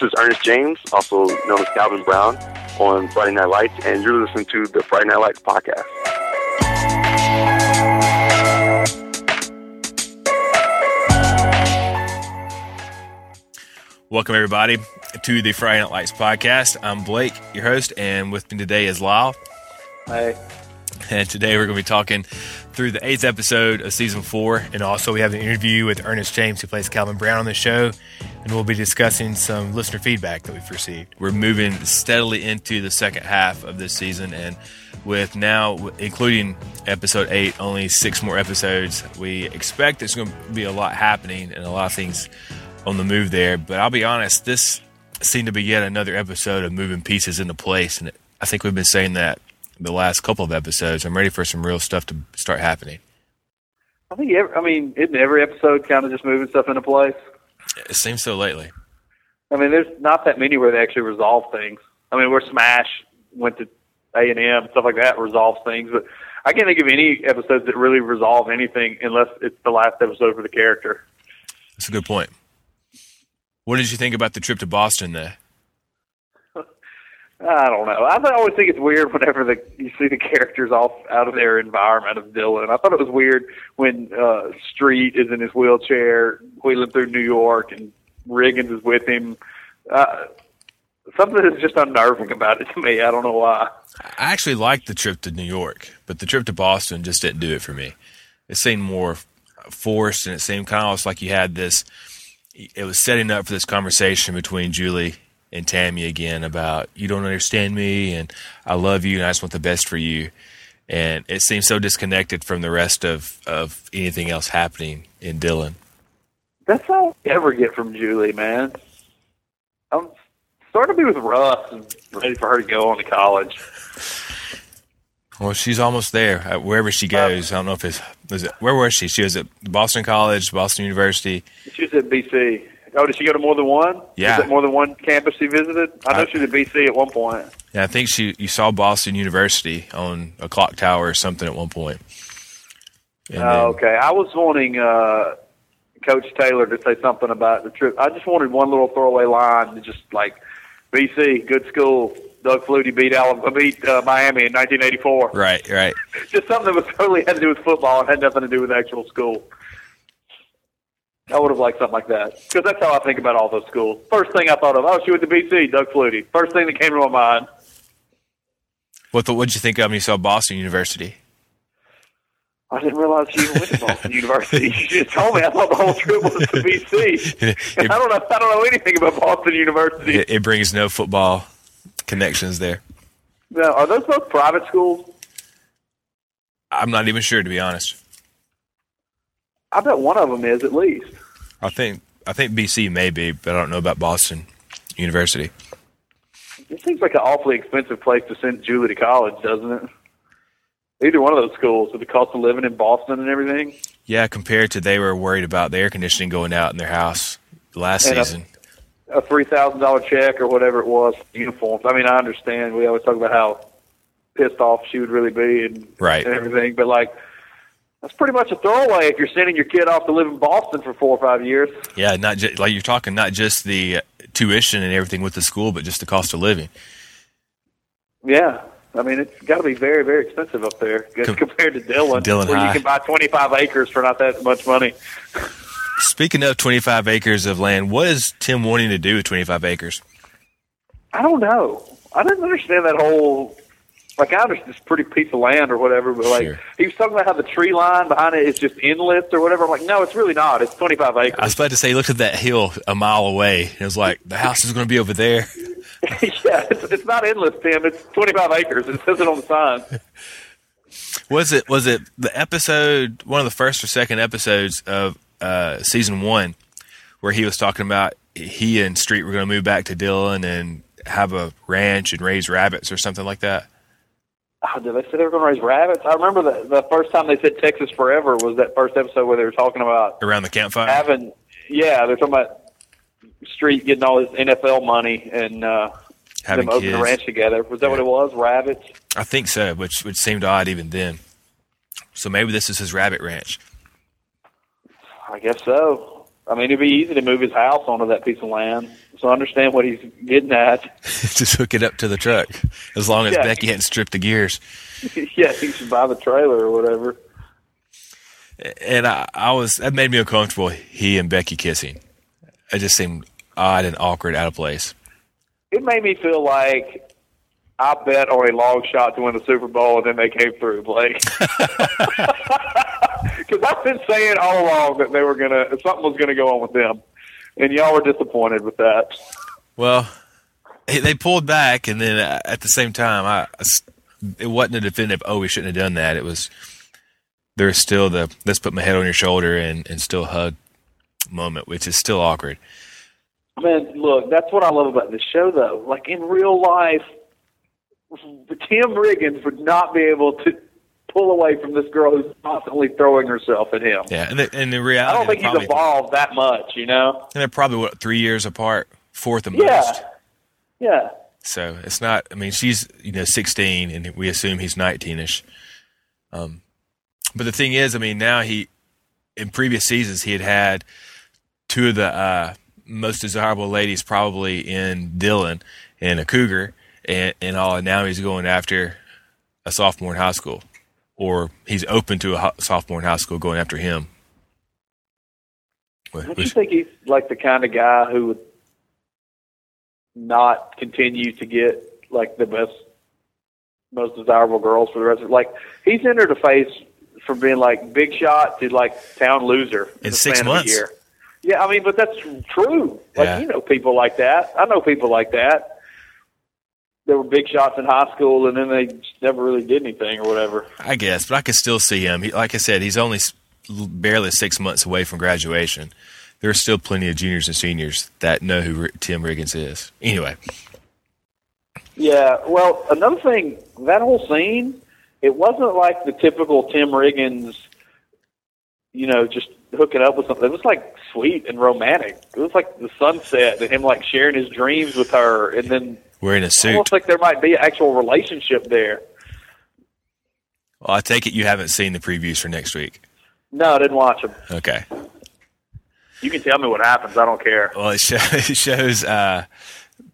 This is Ernest James, also known as Calvin Brown, on Friday Night Lights, and you're listening to the Friday Night Lights podcast. Welcome, everybody, to the Friday Night Lights podcast. I'm Blake, your host, and with me today is Lyle. Hi. And today we're going to be talking through the 8th episode of Season 4, and also we have an interview with Ernest James, who plays Calvin Brown on the show, and we'll be discussing some listener feedback that we've received. We're moving steadily into the second half of this season, and with now, including Episode 8, only 6 more episodes, we expect there's going to be a lot happening and a lot of things on the move there, but I'll be honest, this seemed to be yet another episode of moving pieces into place, and I think we've been saying that the last couple of episodes. I'm ready for some real stuff to start happening. I think, isn't every episode kind of just moving stuff into place? It seems so lately. I mean, there's not that many where they actually resolve things. I mean, where Smash went to A&M, stuff like that resolves things, but I can't think of any episodes that really resolve anything unless it's the last episode for the character. That's a good point. What did you think about the trip to Boston, though? I don't know. I always think it's weird whenever you see the characters off out of their environment of Dillon. I thought it was weird when Street is in his wheelchair wheeling through New York and Riggins is with him. Something is just unnerving about it to me. I don't know why. I actually liked the trip to New York, but the trip to Boston just didn't do it for me. It seemed more forced, and it seemed kind of almost like you had this – it was setting up for this conversation between Julie and Tammy again about you don't understand me and I love you and I just want the best for you. And it seems so disconnected from the rest of anything else happening in Dillon. That's all I ever get from Julie, man. I'm starting to be with Russ and ready for her to go on to college. Well, she's almost there. Wherever she goes, I don't know if where was she? She was at Boston College, Boston University. She was at BC. Oh, did she go to more than one? Yeah. Is it more than one campus she visited? I know she was at BC at one point. Yeah, I think you saw Boston University on a clock tower or something at one point. Okay. I was wanting Coach Taylor to say something about the trip. I just wanted one little throwaway line to just like, BC, good school. Doug Flutie beat Miami in 1984. Right. Just something that was totally had to do with football and had nothing to do with actual school. I would have liked something like that because that's how I think about all those schools. First thing I thought of, she went to BC, Doug Flutie. First thing that came to my mind. What did you think of when you saw Boston University? I didn't realize she even went to Boston University. She just told me. I thought the whole trip was to BC. And I don't know anything about Boston University. It brings no football connections there. Now, are those both private schools? I'm not even sure, to be honest. I bet one of them is at least. I think BC may be, but I don't know about Boston University. It seems like an awfully expensive place to send Julie to college, doesn't it? Either one of those schools, with the cost of living in Boston and everything. Yeah, compared to they were worried about the air conditioning going out in their house last season. A $3,000 check or whatever it was, uniforms. I mean, I understand. We always talk about how pissed off she would really be and everything, but like, that's pretty much a throwaway if you're sending your kid off to live in Boston for 4 or 5 years. Yeah, you're talking not just the tuition and everything with the school, but just the cost of living. Yeah. I mean, it's got to be very, very expensive up there compared to Dillon where you can buy 25 acres for not that much money. Speaking of 25 acres of land, what is Tim wanting to do with 25 acres? I don't know. I didn't understand that whole... Like, I understand it's a pretty piece of land or whatever, but, like, sure. He was talking about how the tree line behind it is just endless or whatever. I'm like, no, it's really not. It's 25 acres. I was about to say, look at that hill a mile away. And it was like, the house is going to be over there. Yeah, it's not endless, Tim. It's 25 acres. It says it on the sign. Was it the episode, one of the first or second episodes of Season 1, where he was talking about he and Street were going to move back to Dillon and have a ranch and raise rabbits or something like that? Oh, did they say they were going to raise rabbits? I remember the first time they said Texas Forever was that first episode where they were talking about... Around the campfire? They're talking about Street getting all his NFL money and having them opening a ranch together. Was that what it was, rabbits? I think so, which seemed odd even then. So maybe this is his rabbit ranch. I guess so. I mean, it'd be easy to move his house onto that piece of land. so I understand what he's getting at. Just hook it up to the truck, as long as Becky hadn't stripped the gears. Yeah, he should buy the trailer or whatever. And that made me uncomfortable, he and Becky kissing. It just seemed odd and awkward, out of place. It made me feel like I bet on a long shot to win the Super Bowl, and then they came through, Blake. Because I've been saying all along that they were something was gonna go on with them, and y'all were disappointed with that. Well, they pulled back, and then at the same time, it wasn't a definitive. Oh, we shouldn't have done that. It was there's still the let's put my head on your shoulder and still hug moment, which is still awkward. Man, look, that's what I love about this show, though. Like in real life, Tim Riggins would not be able to pull away from this girl who's constantly throwing herself at him. Yeah, and the reality, I don't think he's evolved that much, you know. And they're probably 3 years apart, fourth and most. Yeah. So it's not. I mean, she's 16, and we assume he's 19ish. But the thing is, I mean, now in previous seasons he had two of the most desirable ladies probably in Dillon and a cougar. And all, and now he's going after a sophomore in high school, or he's open to a sophomore in high school going after him. Don't you think he's like the kind of guy who would not continue to get like the best, most desirable girls for the rest of it? Like he's entered a phase from being like big shot to like town loser in the 6 months. Year. Yeah, I mean, but that's true. Like people like that. I know people like that. They were big shots in high school, and then they just never really did anything or whatever. I guess, but I could still see him. Like I said, he's only barely 6 months away from graduation. There are still plenty of juniors and seniors that know who Tim Riggins is. Anyway. Yeah, well, another thing, that whole scene, it wasn't like the typical Tim Riggins, just hooking up with something. It was like sweet and romantic. It was like the sunset and him like sharing his dreams with her, and then wearing a suit. Almost like there might be an actual relationship there. Well, I take it you haven't seen the previews for next week. No, I didn't watch them. Okay. You can tell me what happens. I don't care. Well, it shows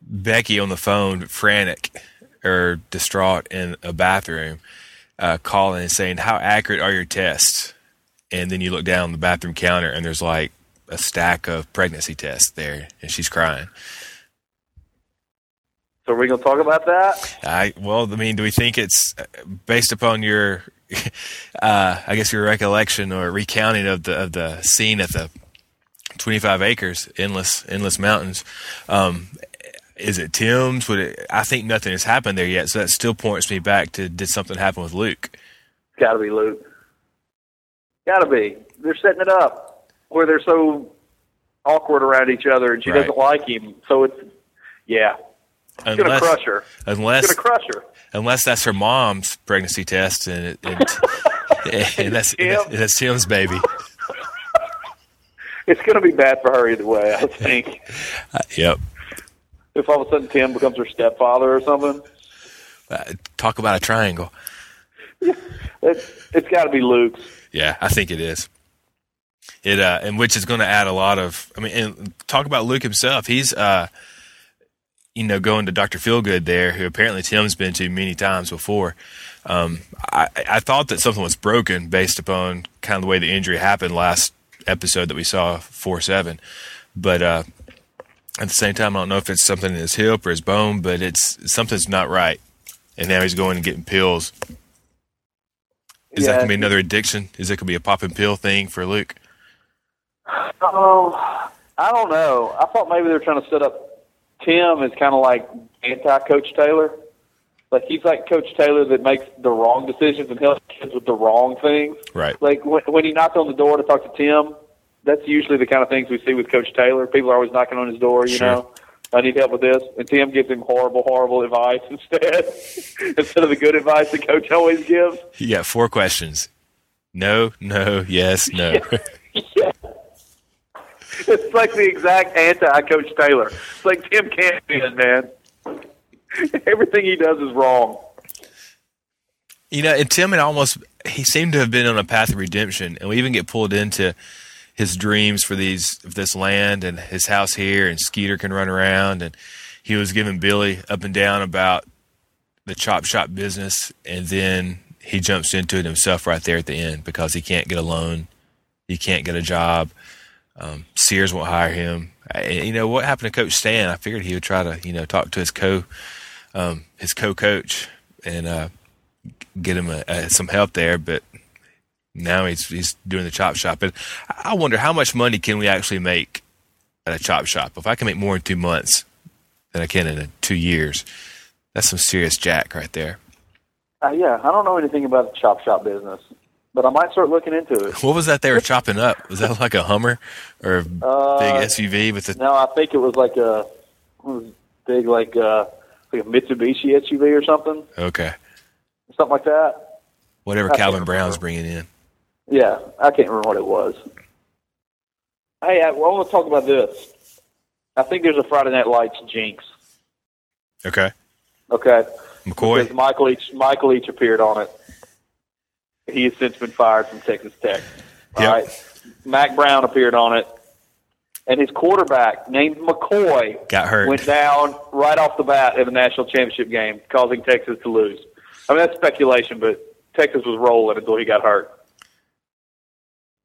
Becky on the phone, frantic or distraught in a bathroom, calling and saying, "How accurate are your tests?" And then you look down the bathroom counter, and there's like a stack of pregnancy tests there, and she's crying. So are we going to talk about that? Do we think it's based upon your, your recollection or recounting of the scene at the 25 acres, endless mountains? Is it Tim's? I think nothing has happened there yet, so that still points me back to did something happen with Luke? It's got to be Luke. Got to be. They're setting it up where they're so awkward around each other, and she doesn't like him. So it's, yeah. It's going to crush her. Unless that's her mom's pregnancy test, and that's Tim's baby. It's going to be bad for her either way, I think. Yep. If all of a sudden Tim becomes her stepfather or something. Talk about a triangle. It's got to be Luke's. Yeah, I think it is. And which is going to add a lot of. I mean, and talk about Luke himself. He's going to Dr. Feelgood there, who apparently Tim's been to many times before. I thought that something was broken based upon kind of the way the injury happened last episode that we saw, 4-7. But at the same time, I don't know if it's something in his hip or his bone, but something's not right. And now he's going and getting pills. Is that going to be another addiction? Is it going to be a popping pill thing for Luke? Oh, I don't know. I thought maybe they were trying to set up Tim is kind of like anti-Coach Taylor. Like, he's like Coach Taylor that makes the wrong decisions and helps kids with the wrong things. Right. Like, when he knocked on the door to talk to Tim, that's usually the kind of things we see with Coach Taylor. People are always knocking on his door, you know. I need help with this. And Tim gives him horrible, horrible advice instead of the good advice the coach always gives. You got 4 questions. No, yes, no. Yeah. It's like the exact anti-Coach Taylor. It's like Tim can't be it, man. Everything he does is wrong. And Tim he seemed to have been on a path of redemption, and we even get pulled into his dreams for this land and his house here, and Skeeter can run around. And he was giving Billy up and down about the chop shop business, and then he jumps into it himself right there at the end because he can't get a loan. He can't get a job. Sears won't hire him. You know, what happened to Coach Stan? I figured he would try to, you know, talk to his co-coach and get him some help there. But now he's doing the chop shop. And I wonder, how much money can we actually make at a chop shop? If I can make more in 2 months than I can in 2 years, that's some serious jack right there. Yeah, I don't know anything about the chop shop business, but I might start looking into it. What was that they were chopping up? Was that like a Hummer or a big SUV? With the... No, I think it was like a big, like a Mitsubishi SUV or something. Okay. Something like that. Whatever Calvin Brown's bringing in. Yeah, I can't remember what it was. Hey, I want to talk about this. I think there's a Friday Night Lights jinx. Okay. McCoy? Because Michael Leach appeared on it. He has since been fired from Texas Tech. All right. Mac Brown appeared on it. And his quarterback, named McCoy, got hurt. Went down right off the bat in the national championship game, causing Texas to lose. I mean, that's speculation, but Texas was rolling until he got hurt.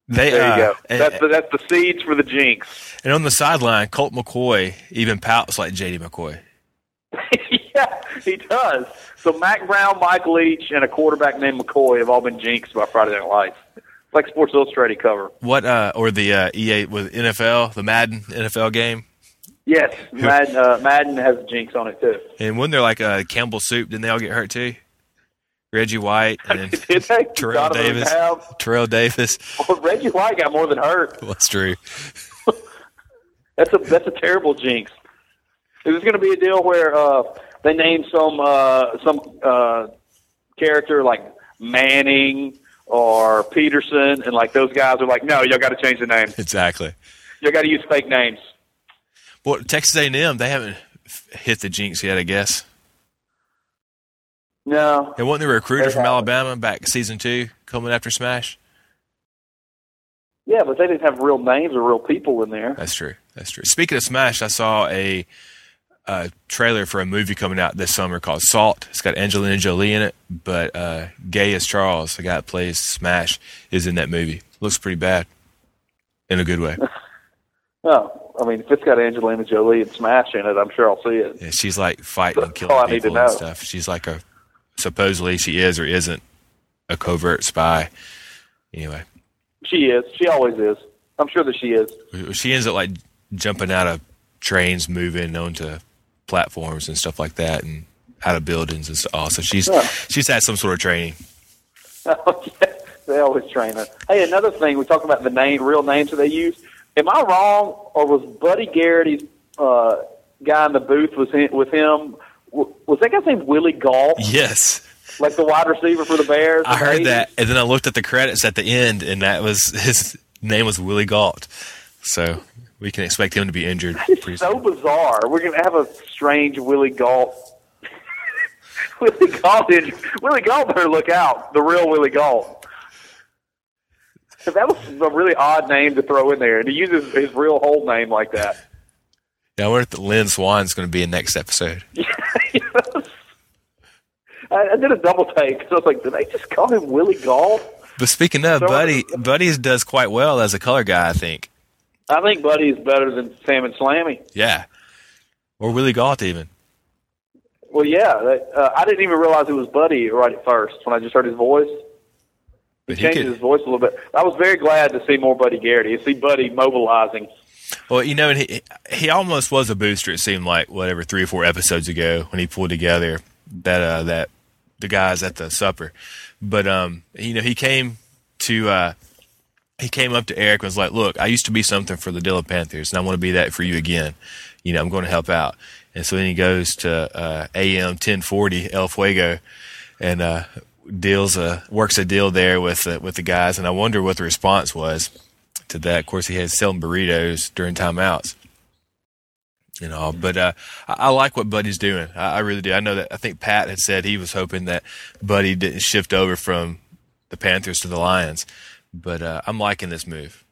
There you go. That's the seeds for the jinx. And on the sideline, Colt McCoy even pouts like J.D. McCoy. Yeah, he does. So Mac Brown, Mike Leach, and a quarterback named McCoy have all been jinxed by Friday Night Lights. It's like Sports Illustrated cover. What or the EA with NFL, the Madden NFL game? Yes, Madden has a jinx on it too. And wasn't there like Campbell Soup? Didn't they all get hurt too? Reggie White and Terrell Davis. Well, Reggie White got more than hurt. That's true. that's a terrible jinx. It was going to be a deal where they named some character like Manning or Peterson, and like those guys are like, no, y'all got to change the name. Exactly. Y'all got to use fake names. Well, Texas A&M, they haven't hit the jinx yet, I guess. No. And wasn't there a recruiter from Alabama back season 2 coming after Smash? Yeah, but they didn't have real names or real people in there. That's true. Speaking of Smash, I saw a trailer for a movie coming out this summer called Salt. It's got Angelina Jolie in it, but Gay as Charles, the guy that plays Smash, is in that movie. Looks pretty bad in a good way. Oh, I mean, if it's got Angelina Jolie and Smash in it, I'm sure I'll see it. Yeah, she's like fighting and killing people and stuff. She's like supposedly she is or isn't a covert spy. Anyway. She is. She always is. I'm sure that she is. She ends up like jumping out of trains, moving onto platforms and stuff like that, and out of buildings and stuff. So she's had some sort of training. Oh, yeah. They always train her. Hey, another thing, we talked about the real names that they use. Am I wrong, or was Buddy Garrity's guy in the booth with him? Was that guy's name Willie Gault? Yes. Like the wide receiver for the Bears? I heard that, and then I looked at the credits at the end, and that was his name was Willie Gault. So we can expect him to be injured. It's so bizarre. We're going to have a strange Willie Gault. Willie Gault better look out, the real Willie Gault. That was a really odd name to throw in there, and he uses his real whole name like that. Yeah, I wonder if Lynn Swan's going to be in next episode. I did a double take because I was like, did they just call him Willie Gault? But speaking of, Buddy does quite well as a color guy, I think. I think Buddy is better than Sam and Slammy. Yeah. Or Willie Gault even. Well, yeah. I didn't even realize it was Buddy right at first when I just heard his voice. But he changed his voice a little bit. I was very glad to see more Buddy Garrity, to see Buddy mobilizing. Well, you know, and he almost was a booster, it seemed like, whatever, 3 or 4 episodes ago when he pulled together that the guys at the supper. But, you know, he came up to Eric and was like, look, I used to be something for the Dillon Panthers, and I want to be that for you again. You know, I'm going to help out. And so then he goes to AM 1040 El Fuego and works a deal there with the guys. And I wonder what the response was to that. Of course, he had selling burritos during timeouts and all. But I like what Buddy's doing. I really do. I know that I think Pat had said he was hoping that Buddy didn't shift over from the Panthers to the Lions. But I'm liking this move.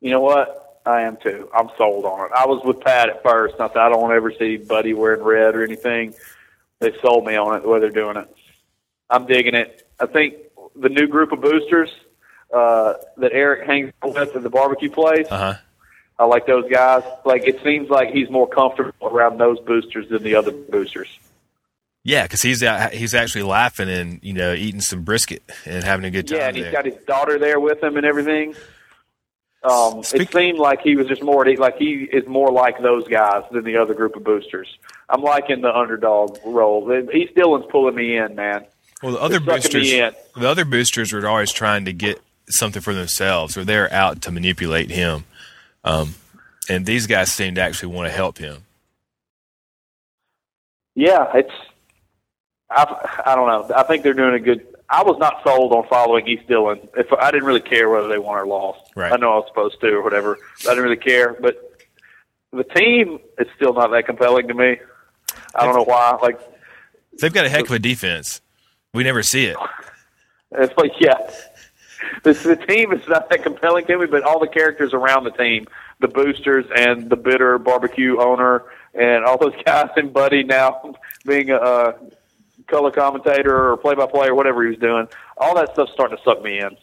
You know what? I am too. I'm sold on it. I was with Pat at first. And I thought I don't ever see Buddy wearing red or anything. They sold me on it the way they're doing it. I'm digging it. I think the new group of boosters that Eric hangs with at the barbecue place. Uh-huh. I like those guys. Like, it seems like he's more comfortable around those boosters than the other boosters. Yeah, because he's actually laughing and, you know, eating some brisket and having a good time. Yeah, and he's got his daughter there with him and everything. It seemed like he was just more like he is more like those guys than the other group of boosters. I'm liking the underdog role. He's Dillon's pulling me in, man. Well, the other boosters were always trying to get something for themselves, or they're out to manipulate him. And these guys seem to actually want to help him. Yeah, I don't know. I think they're doing a good. I was not sold on following East Dillon. I didn't really care whether they won or lost. Right. I know I was supposed to or whatever. I didn't really care. But the team is still not that compelling to me. I don't know why. Like, they've got a heck of a defense. We never see it. It's like, yeah. The team is not that compelling to me, but all the characters around the team, the boosters and the bitter barbecue owner and all those guys, and Buddy now being a color commentator or play-by-play or whatever he was doing, all that stuff's starting to suck me in.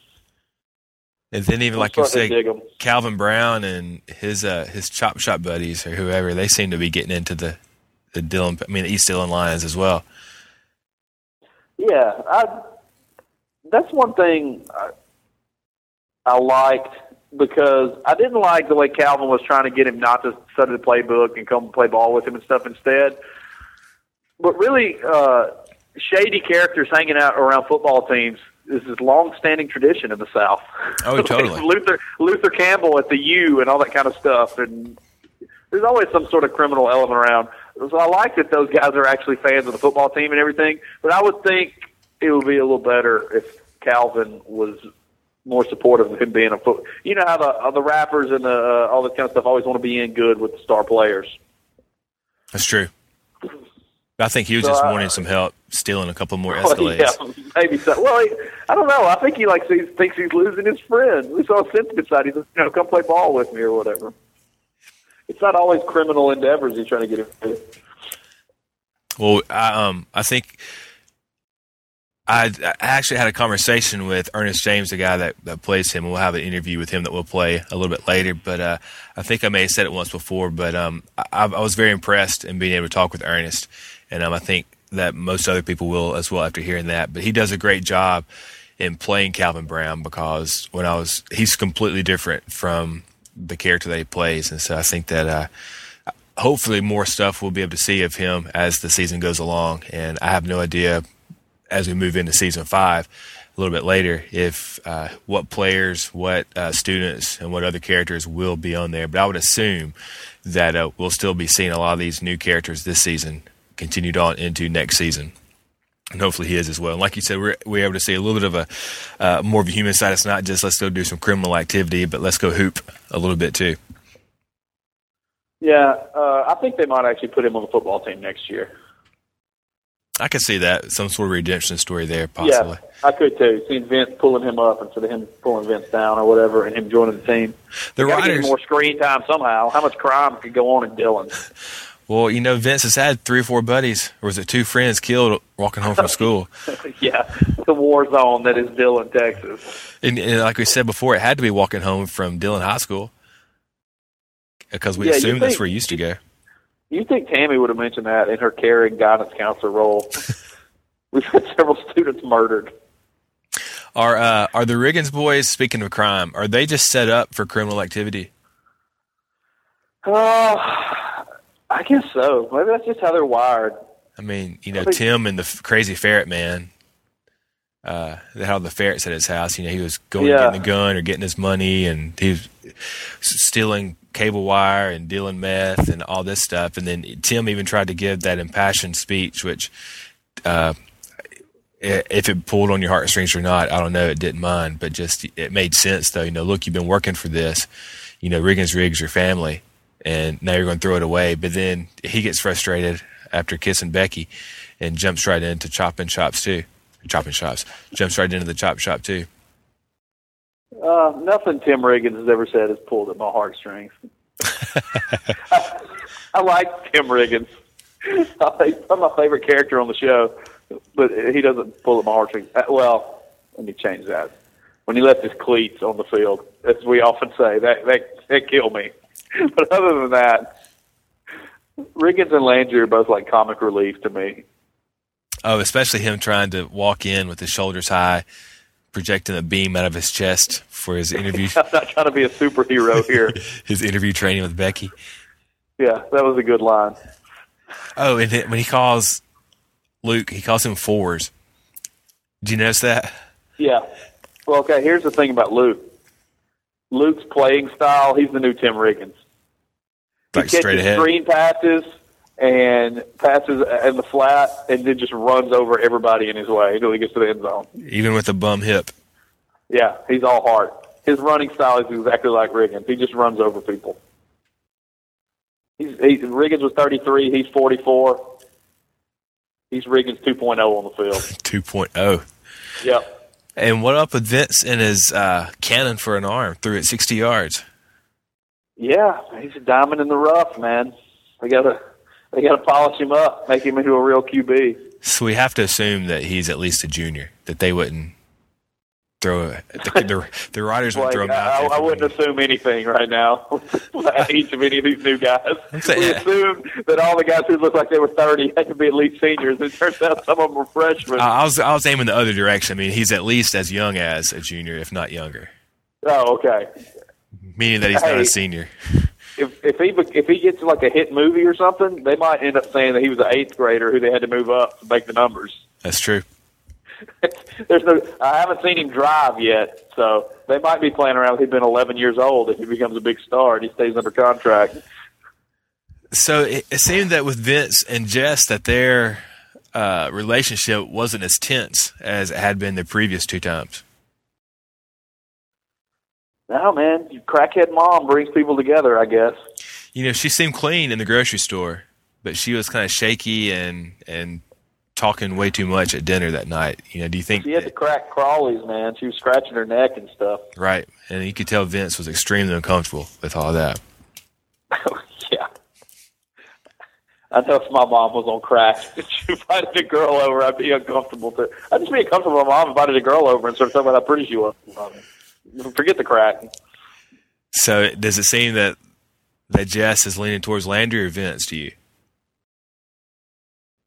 And then even like you say, Calvin Brown and his Chop Shop buddies or whoever, they seem to be getting into the East Dillon Lions as well. Yeah, that's one thing I liked, because I didn't like the way Calvin was trying to get him not to study the playbook and come play ball with him and stuff instead. But really, shady characters hanging out around football teams is this long-standing tradition in the South. Oh, totally. Luther Campbell at the U and all that kind of stuff. And there's always some sort of criminal element around. So I like that those guys are actually fans of the football team and everything. But I would think it would be a little better if Calvin was more supportive of him being a foot. You know how the rappers and all that kind of stuff always want to be in good with the star players. That's true. I think he was just wanting some help, stealing a couple more Escalades. Yeah, maybe so. Well, I don't know. I think he thinks he's losing his friend. We saw a sensitive side. He says, you know, come play ball with me or whatever. It's not always criminal endeavors he's trying to get into. Well, I think I actually had a conversation with Ernest James, the guy that plays him, and we'll have an interview with him that we'll play a little bit later. But I think I may have said it once before, but I was very impressed in being able to talk with Ernest. And I think that most other people will as well after hearing that. But he does a great job in playing Calvin Brown, because he's completely different from the character that he plays. And so I think that hopefully more stuff we'll be able to see of him as the season goes along. And I have no idea, as we move into season 5 a little bit later, if what players, what students, and what other characters will be on there. But I would assume that we'll still be seeing a lot of these new characters this season continued on into next season, and hopefully he is as well. And like you said, we're able to see a little bit of a more of a human side. It's not just let's go do some criminal activity, but let's go hoop a little bit too. Yeah, I think they might actually put him on the football team next year. I could see that, some sort of redemption story there, possibly. Yeah, I could too. Seeing Vince pulling him up instead of him pulling Vince down or whatever, and him joining the team. The writers, more screen time somehow. How much crime could go on in Dillon? Well, you know, Vince has had 3 or 4 buddies, or was it 2 friends killed walking home from school? Yeah, the war zone that is Dillon, Texas. And like we said before, it had to be walking home from Dillon High School, because we assume that's where he used to go. You'd think Tammy would have mentioned that in her caring guidance counselor role. We've had several students murdered. Are the Riggins boys, speaking of crime, are they just set up for criminal activity? I guess so. Maybe that's just how they're wired. I mean, you know, Tim and the crazy ferret man, they had all the ferrets at his house. You know, he was going and getting the gun or getting his money, and he was stealing cable wire and dealing meth and all this stuff. And then Tim even tried to give that impassioned speech, which if it pulled on your heartstrings or not, I don't know, it didn't mind. But just it made sense, though. You know, look, you've been working for this. You know, Riggins your family, and now you're going to throw it away. But then he gets frustrated after kissing Becky and jumps right into chopping shops too. Chopping shops. Jumps right into the chop shop too. Nothing Tim Riggins has ever said has pulled at my heartstrings. I like Tim Riggins. He's my favorite character on the show, but he doesn't pull at my heartstrings. Well, let me change that. When he left his cleats on the field, as we often say, that killed me. But other than that, Riggins and Landry are both like comic relief to me. Oh, especially him trying to walk in with his shoulders high, projecting a beam out of his chest for his interview. I'm not trying to be a superhero here. His interview training with Becky. Yeah, that was a good line. Oh, and when he calls Luke, he calls him fours. Did you notice that? Yeah. Well, okay, here's the thing about Luke. Luke's playing style, he's the new Tim Riggins. Like he catches screen passes and passes in the flat and then just runs over everybody in his way until he gets to the end zone. Even with a bum hip. Yeah, he's all heart. His running style is exactly like Riggins. He just runs over people. Riggins was 33. He's 44. He's Riggins 2.0 on the field. 2.0. Yep. And what up with Vince and his cannon for an arm? Threw it 60 yards. Yeah, he's a diamond in the rough, man. They gotta polish him up, make him into a real QB. So we have to assume that he's at least a junior. That they wouldn't throw the writers wouldn't throw him out. I wouldn't assume anything right now. Each of any of these new guys, we assume that all the guys who look like they were 30 had to be at least seniors. It turns out some of them were freshmen. I was aiming the other direction. I mean, he's at least as young as a junior, if not younger. Oh, okay. Meaning that he's not a senior. If he gets like a hit movie or something, they might end up saying that he was an 8th grader who they had to move up to make the numbers. That's true. I haven't seen him drive yet, so they might be playing around. He'd been 11 years old if he becomes a big star and he stays under contract. So it seemed that with Vince and Jess that their relationship wasn't as tense as it had been the previous two times. No, man, your crackhead mom brings people together, I guess. You know, she seemed clean in the grocery store, but she was kind of shaky and talking way too much at dinner that night. You know, do you think she had to crack crawlies, man? She was scratching her neck and stuff. Right, and you could tell Vince was extremely uncomfortable with all that. Yeah, I know if my mom was on crack, if she invited a girl over, I'd be uncomfortable too. I'd just be uncomfortable if my mom invited a girl over and started talking about how pretty she was. Forget the crack. So does it seem that Jess is leaning towards Landry or Vince to you?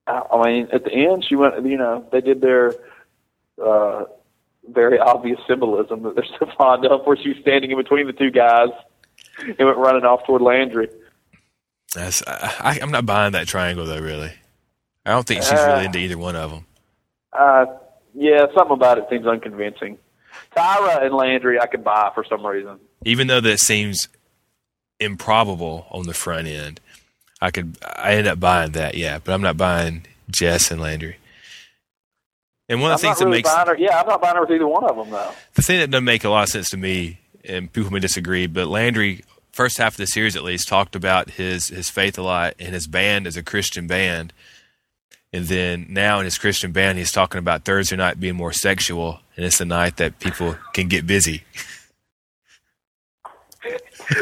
I mean, at the end, she went, you know, they did their very obvious symbolism that there's so fond of where she was standing in between the two guys and went running off toward Landry. I'm not buying that triangle, though, really. I don't think she's really into either one of them. Yeah, something about it seems unconvincing. Tyra and Landry I could buy for some reason. Even though that seems improbable on the front end, I end up buying that, yeah. But I'm not buying Jess and Landry. And one of the things that makes I'm not buying her with either one of them, though. The thing that doesn't make a lot of sense to me, and people may disagree, but Landry, first half of the series at least, talked about his faith a lot and his band as a Christian band. And then now in his Christian band, he's talking about Thursday night being more sexual, and it's the night that people can get busy.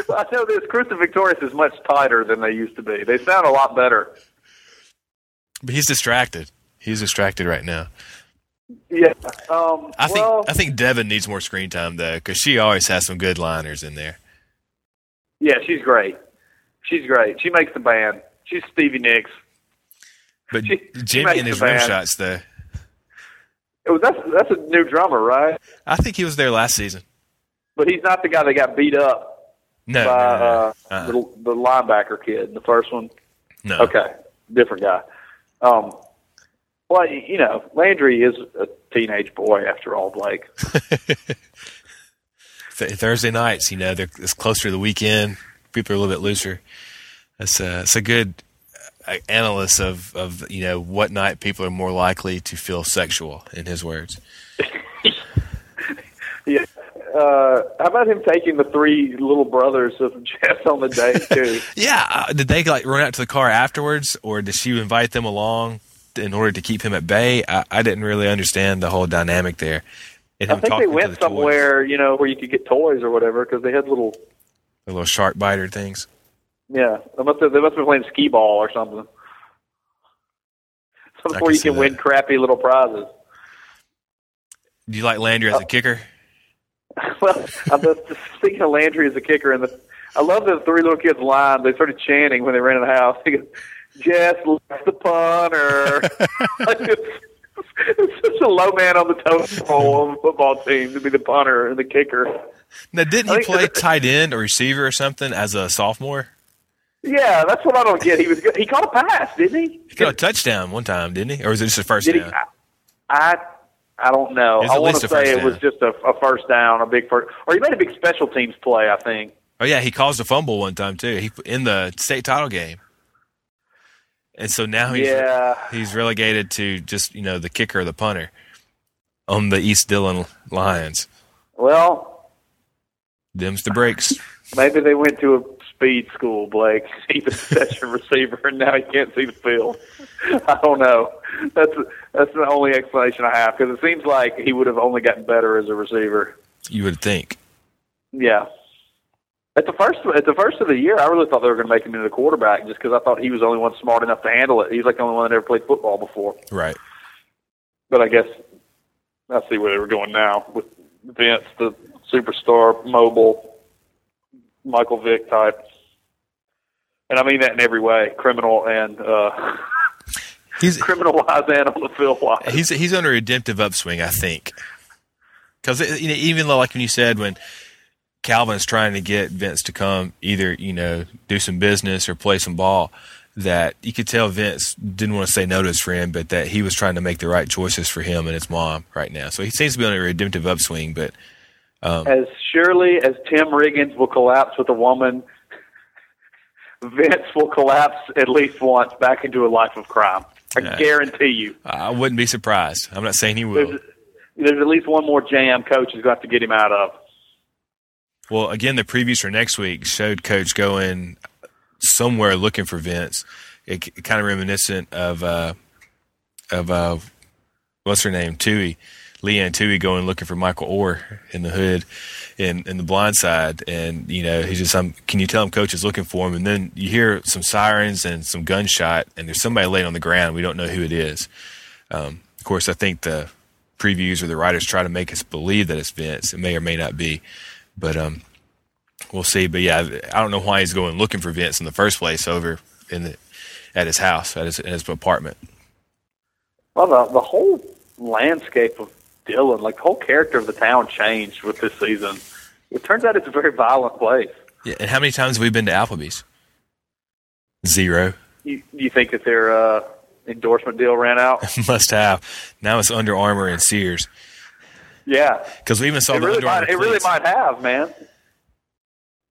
Well, I know this. Christian Victorious is much tighter than they used to be. They sound a lot better. But he's distracted. He's distracted right now. Yeah. I think Devin needs more screen time, though, because she always has some good liners in there. Yeah, she's great. She's great. She makes the band. She's Stevie Nicks. But Jimmy and his rim shots, though. Oh, that's a new drummer, right? I think he was there last season. But he's not the guy that got beat up by the linebacker kid in the first one? No. Okay, different guy. Well, you know, Landry is a teenage boy after all, Blake. Thursday nights, you know, it's closer to the weekend. People are a little bit looser. It's a good analysts of you know what night people are more likely to feel sexual, in his words. Yeah. How about him taking the three little brothers of Jess on the date too? Yeah. Did they like run out to the car afterwards, or did she invite them along in order to keep him at bay? I didn't really understand the whole dynamic there. And I think they went somewhere, toys. You know, where you could get toys or whatever, because they had little shark biter things. Yeah, they must have been playing skee ball or something. Something where you can win crappy little prizes. Do you like Landry as a kicker? Well, I'm just thinking of Landry as a kicker, and I love the three little kids line. They started chanting when they ran in the house. They go, "Jess, left the punter." It's such a low man on the totem pole on the football team to be the punter and the kicker. Now, didn't he play tight end or receiver or something as a sophomore? Yeah, that's what I don't get. He caught a pass, didn't he? He caught a touchdown one time, didn't he? Or was it just a first down? I don't know. I want to say it was just a first down, a big first. Or he made a big special teams play, I think. Oh, yeah, he caused a fumble one time, too, in the state title game. And so now he's relegated to just, you know, the kicker or the punter on the East Dillon Lions. Well. Them's the breaks. Maybe they went to a speed school, Blake. He was a session receiver, and now he can't see the field. I don't know. That's the only explanation I have, because it seems like he would have only gotten better as a receiver. You would think. Yeah. At the first of the year, I really thought they were going to make him into the quarterback just because I thought he was the only one smart enough to handle it. He's like the only one that ever played football before. Right. But I guess I see where they were going now with Vince, the superstar, mobile, Michael Vick type. And I mean that in every way, criminal and criminal-wise and on the field-wise. He's on a redemptive upswing, I think. Because you know, even like when you said when – Calvin's trying to get Vince to come either, you know, do some business or play some ball, that you could tell Vince didn't want to say no to his friend, but that he was trying to make the right choices for him and his mom right now. So he seems to be on a redemptive upswing. But as surely as Tim Riggins will collapse with a woman, Vince will collapse at least once back into a life of crime. I guarantee you. I wouldn't be surprised. I'm not saying he will. There's at least one more jam coach is going to have to get him out of. Well, again, the previews for next week showed Coach going somewhere looking for Vince. It kind of reminiscent of what's her name, Leanne Toohey going looking for Michael Orr in the hood, in the Blind Side, and you know he's just can you tell him Coach is looking for him? And then you hear some sirens and some gunshot, and there's somebody laying on the ground. We don't know who it is. Of course, I think the previews or the writers try to make us believe that it's Vince. It may or may not be. But we'll see. But yeah, I don't know why he's going looking for Vince in the first place over at his house, at his apartment. Well, the whole landscape of Dillon, like the whole character of the town, changed with this season. It turns out it's a very violent place. Yeah, and how many times have we been to Applebee's? Zero. You think that their endorsement deal ran out? Must have. Now it's Under Armour and Sears. Yeah, because we even saw it really might have, man.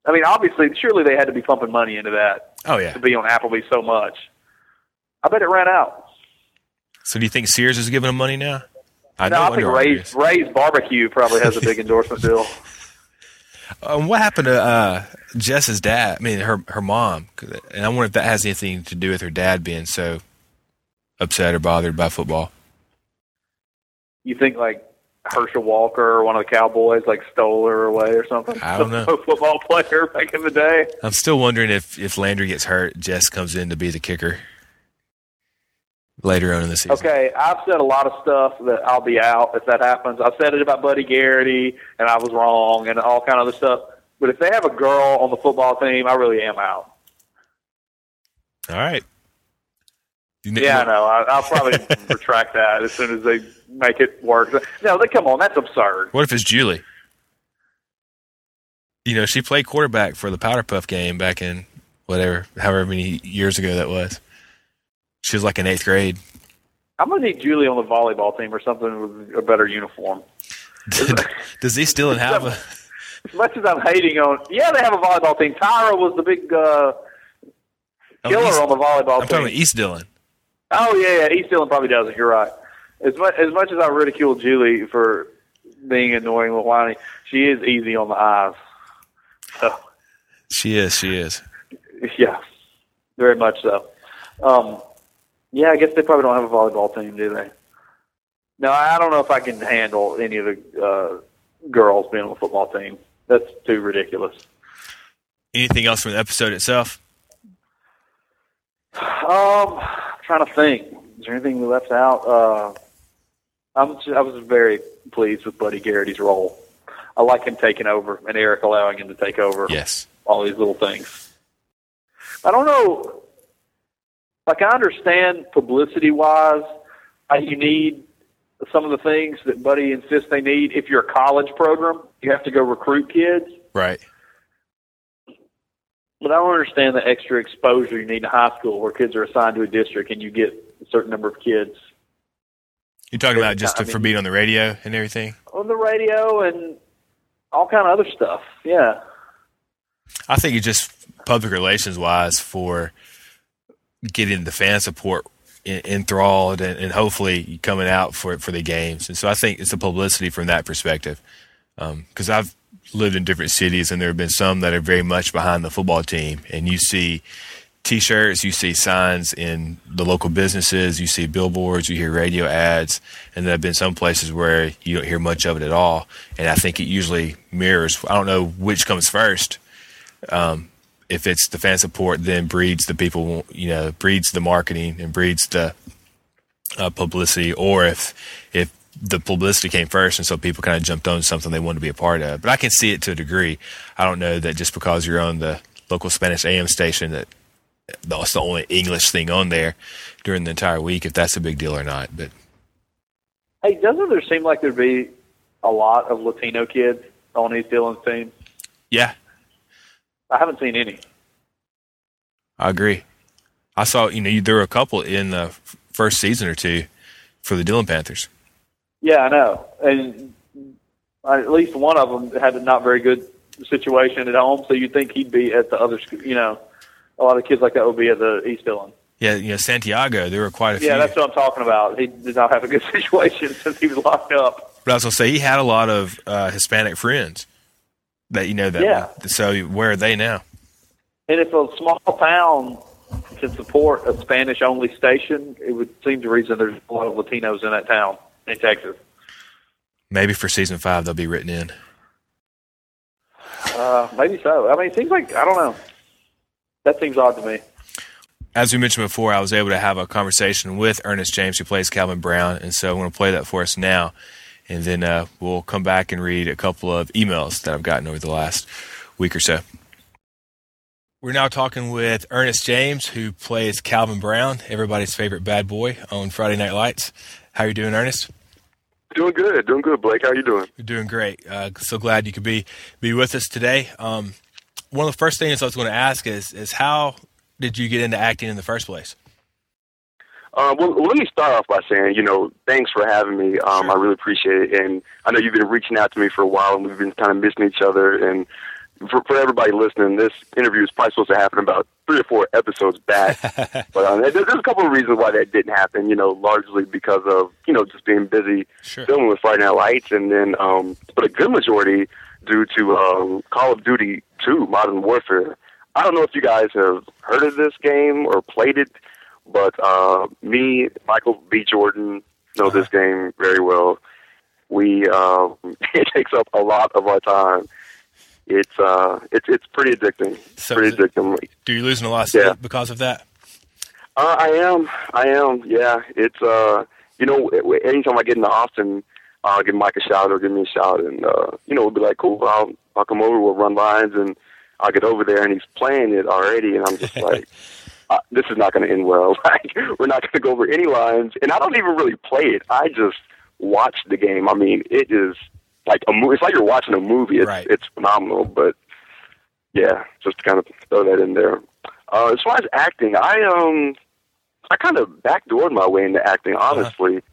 I mean, obviously, surely they had to be pumping money into that. Oh yeah, to be on Applebee's so much. I bet it ran out. So, do you think Sears is giving them money now? I think Ray's Barbecue probably has a big endorsement deal. What happened to Jess's dad? I mean, her mom. And I wonder if that has anything to do with her dad being so upset or bothered by football. You think like Herschel Walker or one of the Cowboys like stole her away or something? I don't know. A football player back in the day. I'm still wondering if Landry gets hurt, Jess comes in to be the kicker later on in the season. Okay, I've said a lot of stuff that I'll be out if that happens. I've said it about Buddy Garrity, and I was wrong, and all kind of other stuff. But if they have a girl on the football team, I really am out. All right. Yeah, I know. I'll probably retract that as soon as they make it work. No, come on. That's absurd. What if it's Julie? You know, she played quarterback for the Powder Puff game back in however many years ago that was. She was like in 8th grade. I'm going to need Julie on the volleyball team or something with a better uniform. Does he still have a – As much as I'm hating on – yeah, they have a volleyball team. Tyra was the big killer on the volleyball team. I'm talking about East Dillon. Oh, yeah, East Dillon probably doesn't. You're right. As much as I ridicule Julie for being annoying with whining, she is easy on the eyes. So, she is. Yeah, very much so. Yeah, I guess they probably don't have a volleyball team, do they? No, I don't know if I can handle any of the girls being on the football team. That's too ridiculous. Anything else from the episode itself? I'm trying to think. Is there anything we left out? I was very pleased with Buddy Garrity's role. I like him taking over and Eric allowing him to take over. Yes. All these little things. I don't know. Like, I understand publicity-wise, you need some of the things that Buddy insists they need. If you're a college program, you have to go recruit kids. Right. But I don't understand the extra exposure you need in high school where kids are assigned to a district and you get a certain number of kids. You're talking about just for being on the radio and everything? On the radio and all kind of other stuff, yeah. I think it's just public relations-wise for getting the fan support enthralled and hopefully coming out for the games. And so I think it's the publicity from that perspective. Because I've lived in different cities, and there have been some that are very much behind the football team. And you see T-shirts, you see signs in the local businesses, you see billboards, you hear radio ads. And there have been some places where you don't hear much of it at all. And I think it usually mirrors. I don't know which comes first. If it's the fan support, then breeds the people, breeds the marketing and breeds the publicity, or if the publicity came first and so people kind of jumped on something they wanted to be a part of. But I can see it to a degree. I don't know that just because you're on the local Spanish AM station that that's the only English thing on there during the entire week, if that's a big deal or not. But hey, doesn't there seem like there'd be a lot of Latino kids on these Dillon teams? Yeah. I haven't seen any. I agree. I saw, there were a couple in the first season or two for the Dillon Panthers. Yeah, I know. And at least one of them had a not very good situation at home, so you'd think he'd be at the other school. A lot of kids like that would be at the East Dillon. Yeah, Santiago, there were quite a few. Yeah, that's what I'm talking about. He did not have a good situation since he was locked up. But I was going to say, he had a lot of Hispanic friends. Yeah. So where are they now? And if a small town can support a Spanish-only station, it would seem to reason there's a lot of Latinos in that town in Texas. Maybe for season 5 they'll be written in. Maybe so. I mean, it seems like, I don't know. That seems odd to me. As we mentioned before, I was able to have a conversation with Ernest James, who plays Calvin Brown, and so I'm going to play that for us now. And then we'll come back and read a couple of emails that I've gotten over the last week or so. We're now talking with Ernest James, who plays Calvin Brown, everybody's favorite bad boy on Friday Night Lights. How are you doing, Ernest? Doing good, Blake. How are you doing? Doing great. So glad you could be with us today. One of the first things I was going to ask is how did you get into acting in the first place? Well, let me start off by saying, thanks for having me. Sure. I really appreciate it. And I know you've been reaching out to me for a while, and we've been kind of missing each other. And for everybody listening, this interview is probably supposed to happen about 3 or 4 episodes back. But there's a couple of reasons why that didn't happen, largely because of, just being busy dealing with Friday Night Lights. And then, but a good majority due to Call of Duty 2, Modern Warfare. I don't know if you guys have heard of this game or played it. But me, Michael B. Jordan, know this game very well. It takes up a lot of our time. It's pretty addicting. So pretty addicting. Do you lose a lot of sleep because of that? I am. Yeah. It's anytime I get into Austin, I'll give Mike a shout or give me a shout, and we'll be like, cool. I'll come over. We'll run lines, and I'll get over there, and he's playing it already, and I'm just like. This is not going to end well. Like, we're not going to go over any lines. And I don't even really play it. I just watch the game. I mean, it is like a movie. It's like you're watching a movie. It's phenomenal. But, yeah, just to kind of throw that in there. As far as acting, I kind of backdoored my way into acting, honestly.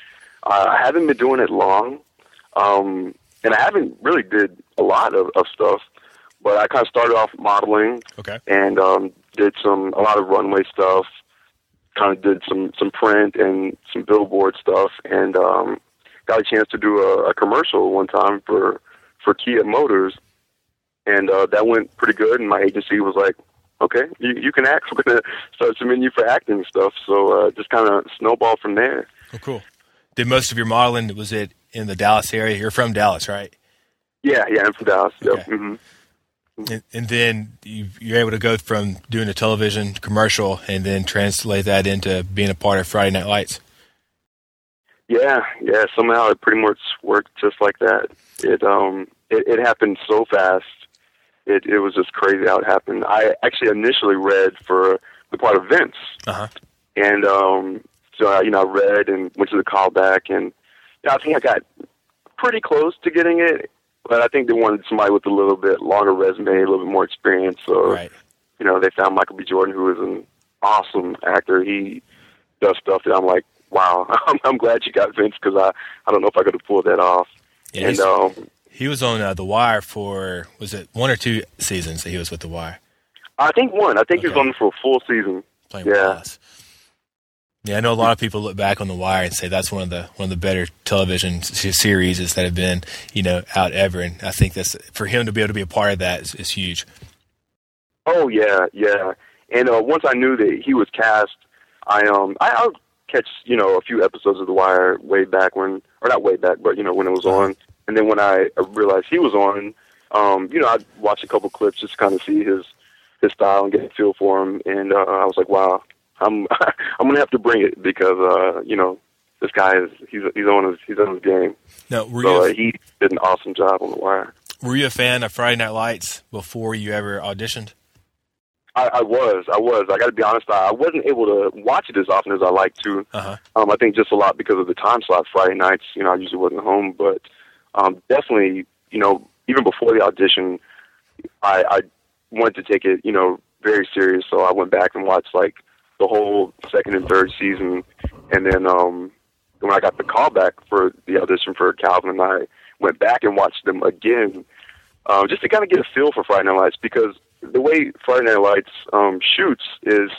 I haven't been doing it long. And I haven't really did a lot of stuff. But I kind of started off modeling. Okay. And did a lot of runway stuff, kind of did some print and some billboard stuff, and got a chance to do a commercial one time for Kia Motors, and that went pretty good, and my agency was like, okay, you can act. We're going to start submitting you for acting stuff, so just kind of snowball from there. Oh, cool. did most of your modeling, was it in the Dallas area? You're from Dallas, right? Yeah, I'm from Dallas. Okay. Yep. Mm-hmm. And then you're able to go from doing a television commercial and then translate that into being a part of Friday Night Lights. Yeah. Somehow it pretty much worked just like that. It happened so fast. It was just crazy how it happened. I actually initially read for the part of Vince. Uh-huh. And I read and went to the callback, and I think I got pretty close to getting it, but I think they wanted somebody with a little bit longer resume, a little bit more experience. So, right. They found Michael B. Jordan, who is an awesome actor. He does stuff that I'm like, wow, I'm glad you got Vince, because I don't know if I could have pulled that off. Yeah, and he was on The Wire for, was it one or two seasons that he was with The Wire? I think one. I think he was on for a full season. Playing with Dallas. Yeah, I know a lot of people look back on The Wire and say that's one of the better television series that have been, out ever. And I think that's, for him to be able to be a part of that is huge. Oh yeah. And once I knew that he was cast, I would catch a few episodes of The Wire way back when, or not way back, but when it was on. And then when I realized he was on, I'd watch a couple clips just to kind of see his style and get a feel for him. And I was like, wow. I'm gonna have to bring it because this guy is he's on his game. No, he did an awesome job on The Wire. Were you a fan of Friday Night Lights before you ever auditioned? I was. I got to be honest. I wasn't able to watch it as often as I like to. Uh-huh. I think just a lot because of the time slot. Friday nights, I usually wasn't home, but definitely, even before the audition, I wanted to take it, very serious. So I went back and watched like the whole second and third season, and then when I got the call back for the audition for Calvin, and I went back and watched them again just to kind of get a feel for Friday Night Lights, because the way Friday Night Lights shoots is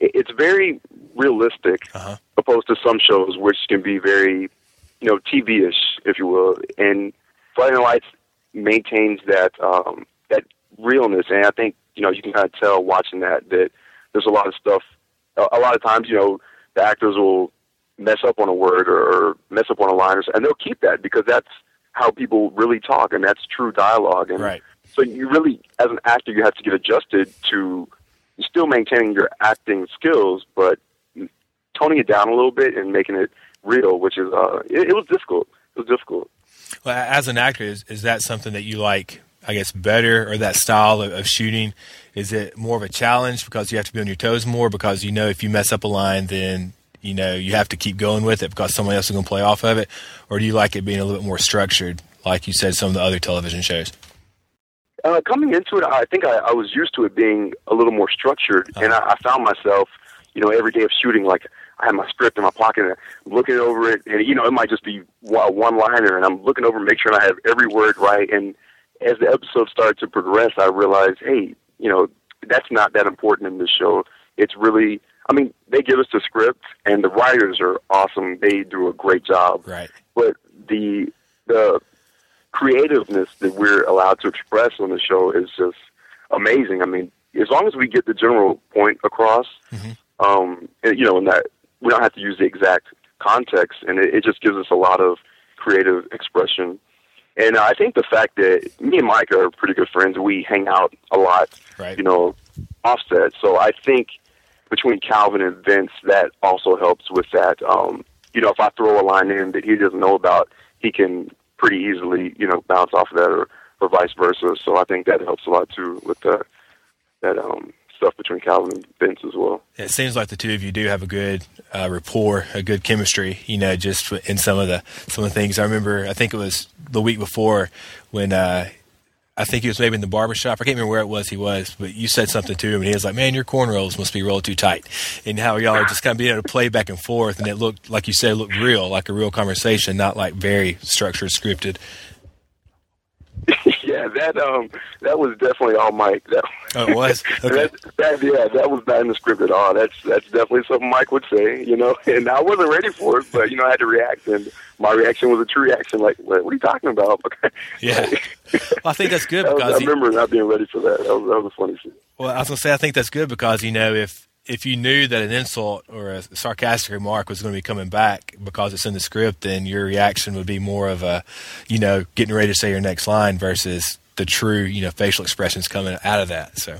it's very realistic, uh-huh, opposed to some shows which can be very TV-ish, if you will, and Friday Night Lights maintains that that realness, and I think you can kind of tell watching that there's a lot of stuff. A lot of times, the actors will mess up on a word or mess up on a line, and they'll keep that because that's how people really talk, and that's true dialogue. And right. So you really, as an actor, you have to get adjusted to still maintaining your acting skills, but toning it down a little bit and making it real, which is it was difficult. Well, as an actor, is that something that you like, I guess, better, or that style of shooting? Is it more of a challenge because you have to be on your toes more, because if you mess up a line, then you have to keep going with it because someone else is going to play off of it? Or do you like it being a little bit more structured, like you said, some of the other television shows? Coming into it, I think I was used to it being a little more structured, and I found myself, every day of shooting, like I had my script in my pocket and I'm looking over it, and it might just be one-liner, and I'm looking over, make sure I have every word right. And as the episode started to progress, I realized, hey, that's not that important in this show. It's really, they give us the script, and the writers are awesome. They do a great job. Right. But the creativeness that we're allowed to express on the show is just amazing. As long as we get the general point across, mm-hmm, and that we don't have to use the exact context, and it just gives us a lot of creative expression. And I think the fact that me and Mike are pretty good friends, we hang out a lot, right, offset. So I think between Calvin and Vince, that also helps with that. If I throw a line in that he doesn't know about, he can pretty easily, bounce off of that or vice versa. So I think that helps a lot, too, with that stuff between Calvin and Vince as well. It seems like the two of you do have a good rapport, a good chemistry, just in some of the things. I remember, I think it was the week before when I think he was maybe in the barbershop. I can't remember where it was but you said something to him, and he was like, man, your cornrows must be rolled too tight. And how y'all are just kind of being able to play back and forth, and it looked, like you said, real, like a real conversation, not like very structured, scripted. Yeah, that was definitely all Mike. It was? Okay. That was not in the script at all. That's definitely something Mike would say, and I wasn't ready for it, but, I had to react, and my reaction was a true reaction, like, what are you talking about? Yeah. Well, I think that's good. I remember not being ready for that. That was a funny shit. Well, I was going to say, I think that's good because, if if you knew that an insult or a sarcastic remark was going to be coming back because it's in the script, then your reaction would be more of a, you know, getting ready to say your next line versus the true, you know, facial expressions coming out of that. So,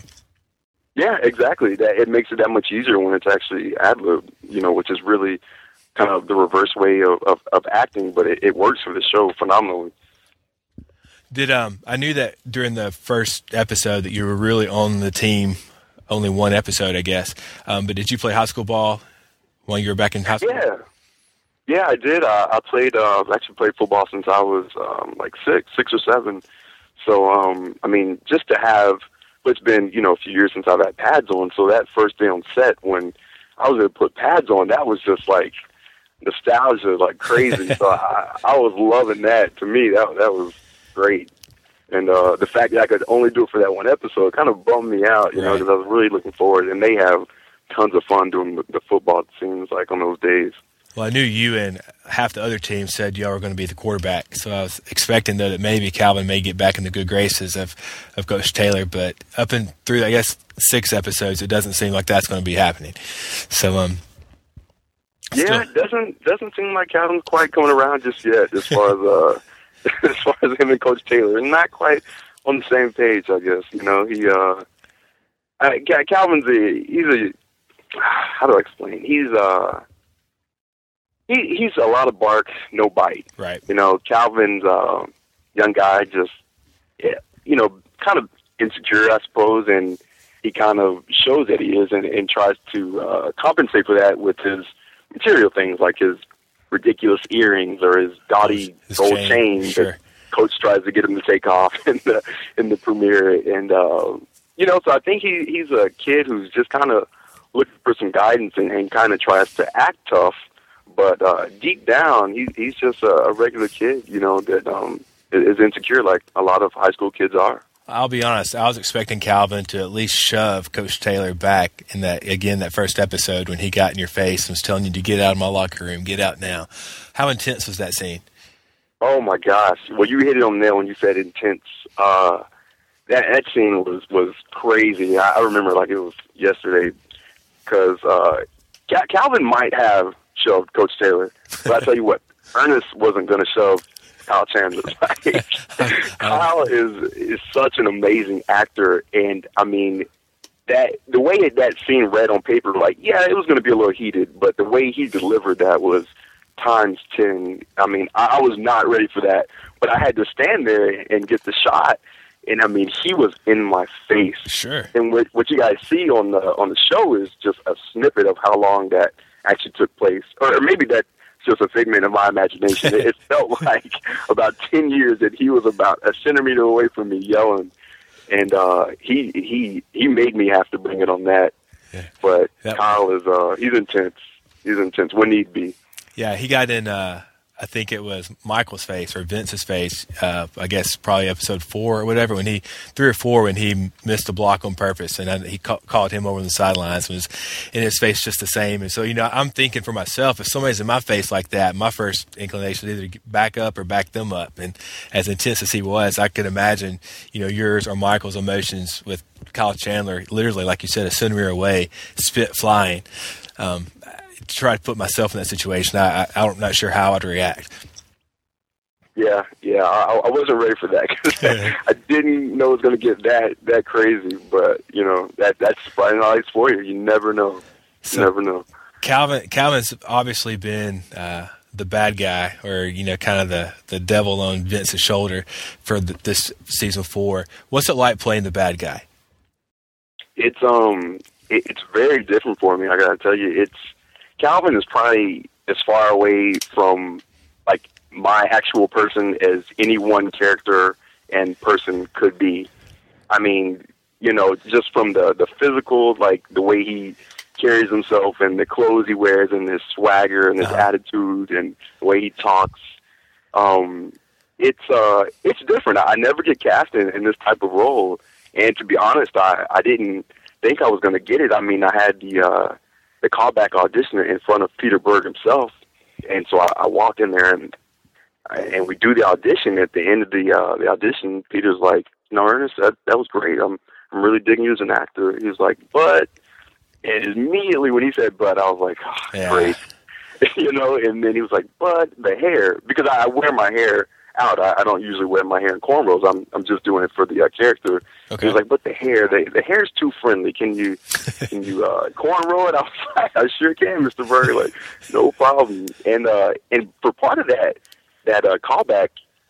yeah, exactly. That it makes it that much easier when it's actually ad-lib, you know, which is really kind of the reverse way of acting, but it works for the show phenomenally. Did I knew that during the first episode that you were really on the team, only one episode, I guess. But did you play high school ball while you were back in high school? Yeah, I did. I actually played football since I was like six or seven. So, I mean, just to have, it's been, you know, a few years since I've had pads on. So that first day on set when I was able to put pads on, that was just like nostalgia, like crazy. So I was loving that. To me, that was great. And the fact that I could only do it for that one episode kind of bummed me out, you know, because I was really looking forward. And they have tons of fun doing the football scenes, like, on those days. Well, I knew you and half the other team said y'all were going to be the quarterback. So I was expecting, though, that maybe Calvin may get back in the good graces of Coach Taylor. But up and through, I guess, 6 episodes, it doesn't seem like that's going to be happening. So, yeah, it doesn't seem like Calvin's quite coming around just yet as far as – as far as him and Coach Taylor, not quite on the same page, I guess. You know, Calvin's how do I explain? He's a lot of bark, no bite. Right. You know, Calvin's young guy, just, you know, kind of insecure, I suppose, and he kind of shows that he is and tries to compensate for that with his material things, like his ridiculous earrings or his gaudy gold chain that Coach tries to get him to take off in the premiere. And, you know, so I think he's a kid who's just kind of looking for some guidance and kind of tries to act tough. But deep down, he's just a regular kid, you know, that is insecure like a lot of high school kids are. I'll be honest, I was expecting Calvin to at least shove Coach Taylor back in that first episode when he got in your face and was telling you to get out of my locker room, get out now. How intense was that scene? Oh, my gosh. Well, you hit it on there when you said intense. That scene was crazy. I remember like it was yesterday because Calvin might have shoved Coach Taylor, but I tell you what, Ernest wasn't going to shove Kyle Chandler. Like, Kyle is such an amazing actor, and I mean that the way that scene read on paper, like, yeah, it was going to be a little heated, but the way he delivered that was times 10. I mean, I was not ready for that, but I had to stand there and get the shot, and I mean, he was in my face. Sure. And what you guys see on the show is just a snippet of how long that actually took place, or maybe that. Just a figment of my imagination. It felt like about 10 years that he was about a centimeter away from me yelling, and he made me have to bring it on that. Yeah. But that Kyle is he's intense. He's intense when need be. Yeah, he got in. I think it was Michael's face or Vince's face. I guess probably episode 4 or whatever. When he 3 or 4 when he missed a block on purpose, and he called him over on the sidelines, was in his face just the same. And so, you know, I'm thinking for myself, if somebody's in my face like that, my first inclination is either back up or back them up. And as intense as he was, I could imagine, you know, yours or Michael's emotions with Kyle Chandler, literally, like you said, a centimeter away, spit flying. Try to put myself in that situation, I'm not sure how I'd react. Yeah, I wasn't ready for that. I didn't know it was going to get that crazy, but, you know, that's Friday Night Lights for you. You never know. So, you never know. Calvin's obviously been the bad guy, or, you know, kind of the devil on Vince's shoulder for this season 4. What's it like playing the bad guy? It's very different for me. I got to tell you, Calvin is probably as far away from, like, my actual person as any one character and person could be. I mean, you know, just from the physical, like, the way he carries himself and the clothes he wears and his swagger and his attitude and the way he talks. It's different. I never get cast in this type of role. And to be honest, I didn't think I was going to get it. I mean, I had the callback auditioner in front of Peter Berg himself. And so I walked in there and we do the audition. At the end of the audition, Peter's like, no, Ernest, that was great. I'm really digging you as an actor. He was like, but And immediately when he said "but," I was like, oh, yeah. Great. You know, and then he was like, "But the hair," because I wear my hair out. I don't usually wear my hair in cornrows. I'm just doing it for the character. Okay. He was like, "But the hair, the hair's too friendly. Can you cornrow it?" I was like, "I sure can, Mr. Burry. Like, no problem." And for part of that callback,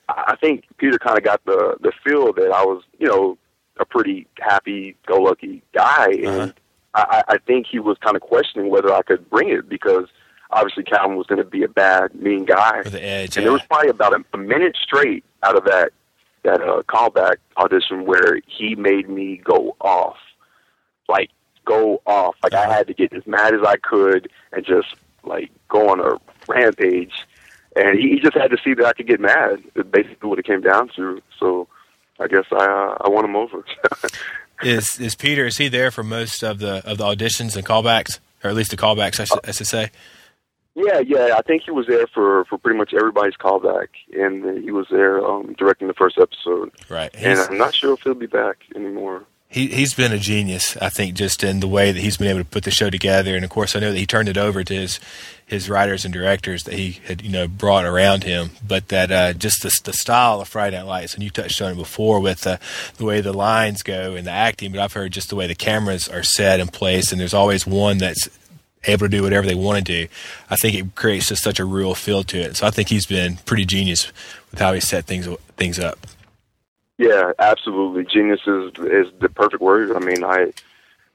I think Peter kind of got the feel that I was, you know, a pretty happy-go-lucky guy, and I think he was kind of questioning whether I could bring it because obviously Calvin was going to be a bad, mean guy. With the edge, and there was probably about a minute straight out of that callback audition where he made me go off. Like I had to get as mad as I could and just like go on a rampage. And he just had to see that I could get mad. It's basically what it came down to. So I guess I won him over. Is Peter? Is he there for most of the auditions and callbacks, or at least the callbacks? I should say. Yeah. I think he was there for pretty much everybody's callback, and he was there directing the first episode. Right. And I'm not sure if he'll be back anymore. He's been a genius, I think, just in the way that he's been able to put the show together. And of course, I know that he turned it over to his writers and directors that he had, you know, brought around him. But that just the style of Friday Night Lights, and you touched on it before with the way the lines go and the acting. But I've heard just the way the cameras are set and placed, and there's always one that's able to do whatever they want to do. I think it creates just such a real feel to it. So I think he's been pretty genius with how he set things up. Yeah, absolutely. Genius is the perfect word. I mean,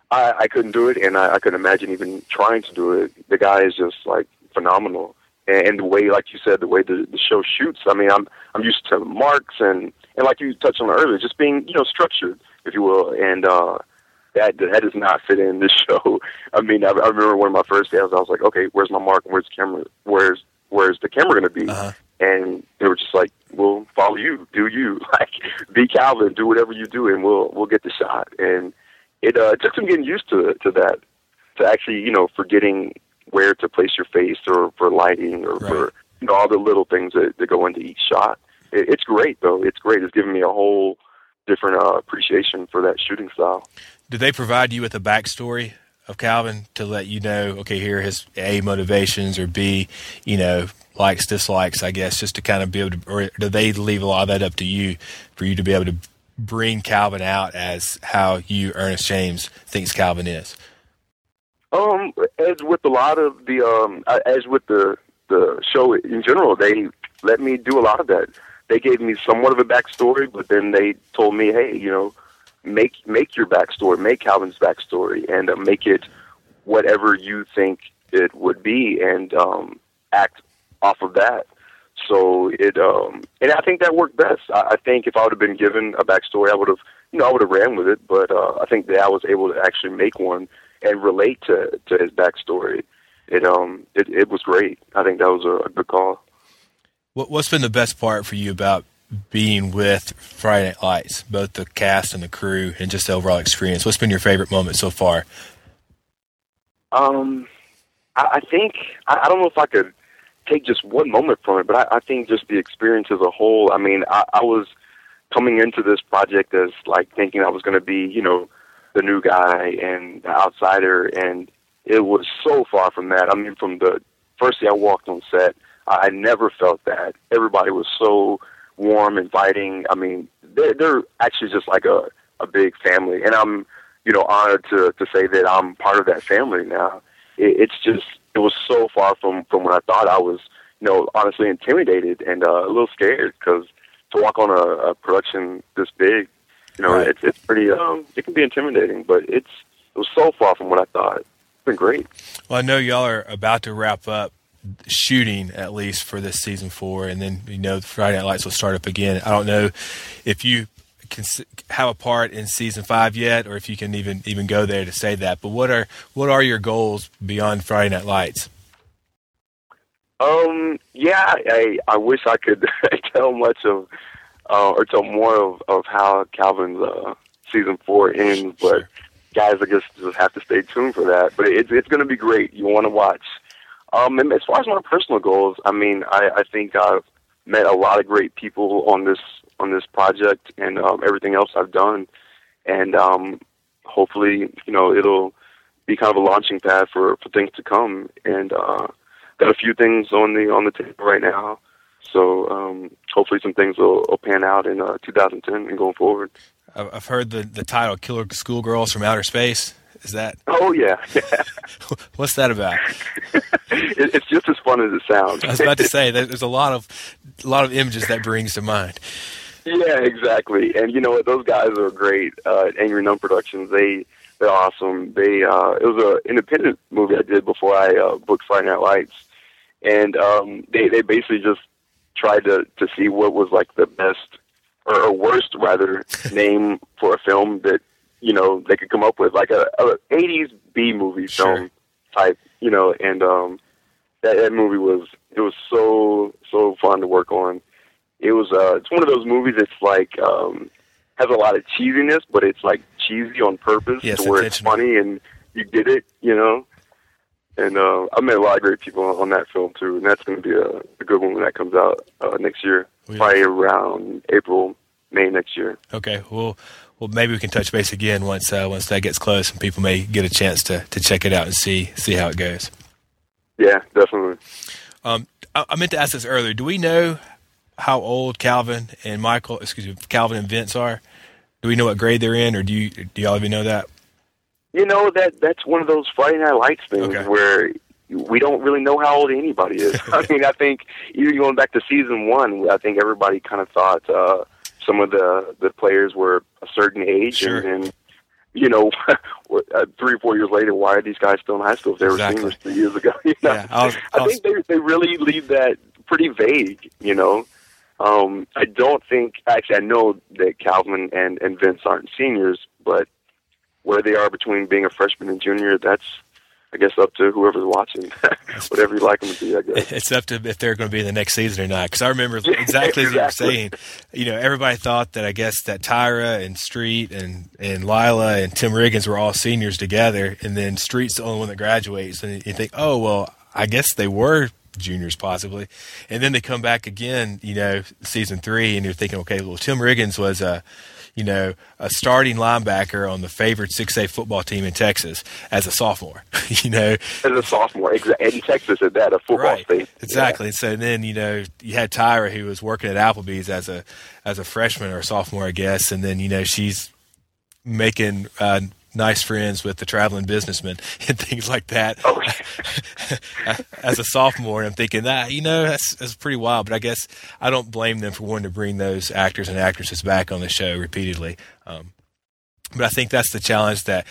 I couldn't do it, and I couldn't imagine even trying to do it. The guy is just like phenomenal, and the way, like you said, the way the show shoots. I mean, I'm used to marks and like you touched on earlier, just being, you know, structured, if you will, and that does not fit in this show. I mean, I remember one of my first days, I was like, okay, where's my mark? Where's the camera? Where's the camera going to be? Uh-huh. And they were just like, we'll follow you, do you, like, be Calvin, do whatever you do, and we'll get the shot. And it took some getting used to that, to actually, you know, forgetting where to place your face or for lighting or for, you know, all the little things that go into each shot. It's great, though. It's great. It's given me a whole different appreciation for that shooting style. Did they provide you with a backstory of Calvin to let you know, okay, here are his A, motivations, or B, you know, likes, dislikes, I guess, just to kind of be able to, or do they leave a lot of that up to you for you to be able to bring Calvin out as how you, Ernest James, thinks Calvin is? As with a lot of the, as with the show in general, they let me do a lot of that. They gave me somewhat of a backstory, but then they told me, hey, you know, make your backstory, make Calvin's backstory, and make it whatever you think it would be, and act off of that. So it, and I think that worked best. I think if I would have been given a backstory, I would have ran with it, but I think that I was able to actually make one and relate to his backstory. It was great. I think that was a good call. What's been the best part for you about being with Friday Night Lights, both the cast and the crew, and just the overall experience? What's been your favorite moment so far? I think, I don't know if I could take just one moment from it, but I think just the experience as a whole. I mean, I was coming into this project as like thinking I was going to be, you know, the new guy and the outsider, and it was so far from that. I mean, from the first day I walked on set, I never felt that. Everybody was so warm, inviting. I mean, they're actually just like a big family, and I'm, you know, honored to say that I'm part of that family now. It was so far from what I thought. I was, you know, honestly intimidated and a little scared, because to walk on a production this big, you know, right. It's pretty, it can be intimidating, but it was so far from what I thought. It's been great. Well, I know y'all are about to wrap up shooting, at least for this season 4, and then, you know, Friday Night Lights will start up again. I don't know if you can have a part in season 5 yet, or if you can even go there to say that. But what are your goals beyond Friday Night Lights? Yeah, I wish I could tell much of or tell more of how Calvin's season 4 ends, but sure. Guys, I guess just have to stay tuned for that. But it's going to be great. You want to watch. And as far as my personal goals, I mean, I think I've met a lot of great people on this project and everything else I've done. And hopefully, you know, it'll be kind of a launching pad for things to come. And got a few things on the table right now. So hopefully some things will pan out in 2010 and going forward. I've heard the title Killer Schoolgirls from Outer Space. Is that? Oh, yeah. What's that about? It's just as fun as it sounds. I was about to say, there's a lot of images that brings to mind. Yeah, exactly. And you know what? Those guys are great. Angry Nun Productions, they're awesome. It was an independent movie I did before I booked Friday Night Lights. And they basically just tried to see what was like the best or worst, rather, name for a film that, you know, they could come up with, like a 80s B movie film type, you know, and that movie was so fun to work on. It was it's one of those movies that's like has a lot of cheesiness, but it's like cheesy on purpose, to where it's funny and you get it, you know. And I met a lot of great people on that film too, and that's going to be a good one when that comes out next year, probably around April, May next year. Okay, well, maybe we can touch base again once that gets close and people may get a chance to check it out and see how it goes. Yeah, definitely. I meant to ask this earlier. Do we know how old Calvin and Vince are? Do we know what grade they're in, or do y'all even know that? You know, that's one of those Friday Night Lights things where we don't really know how old anybody is. I mean, I think even going back to season one, I think everybody kind of thought some of the players were a certain age, and then, you know, 3 or 4 years later, why are these guys still in high school if they were seniors 3 years ago? You know? Yeah, I think they really leave that pretty vague, you know. I know that Calvin and Vince aren't seniors, but where they are between being a freshman and junior, that's, I guess, up to whoever's watching, whatever you like them to be, I guess. It's up to if they're going to be in the next season or not, because I remember exactly as you were saying, you know, everybody thought that, I guess, that Tyra and Street and Lila and Tim Riggins were all seniors together, and then Street's the only one that graduates, and you think, oh, well, I guess they were juniors possibly, and then they come back again, you know, season three, and you're thinking, okay, well, Tim Riggins was a starting linebacker on the favored 6A football team in Texas as a sophomore, you know. As a sophomore, exactly. And Texas at that, a football state. Exactly. Yeah. So then, you know, you had Tyra who was working at Applebee's as a freshman or a sophomore, I guess, and then, you know, she's making nice friends with the traveling businessman and things like that. Oh. As a sophomore, I'm thinking that, you know, that's pretty wild, but I guess I don't blame them for wanting to bring those actors and actresses back on the show repeatedly. But I think that's the challenge that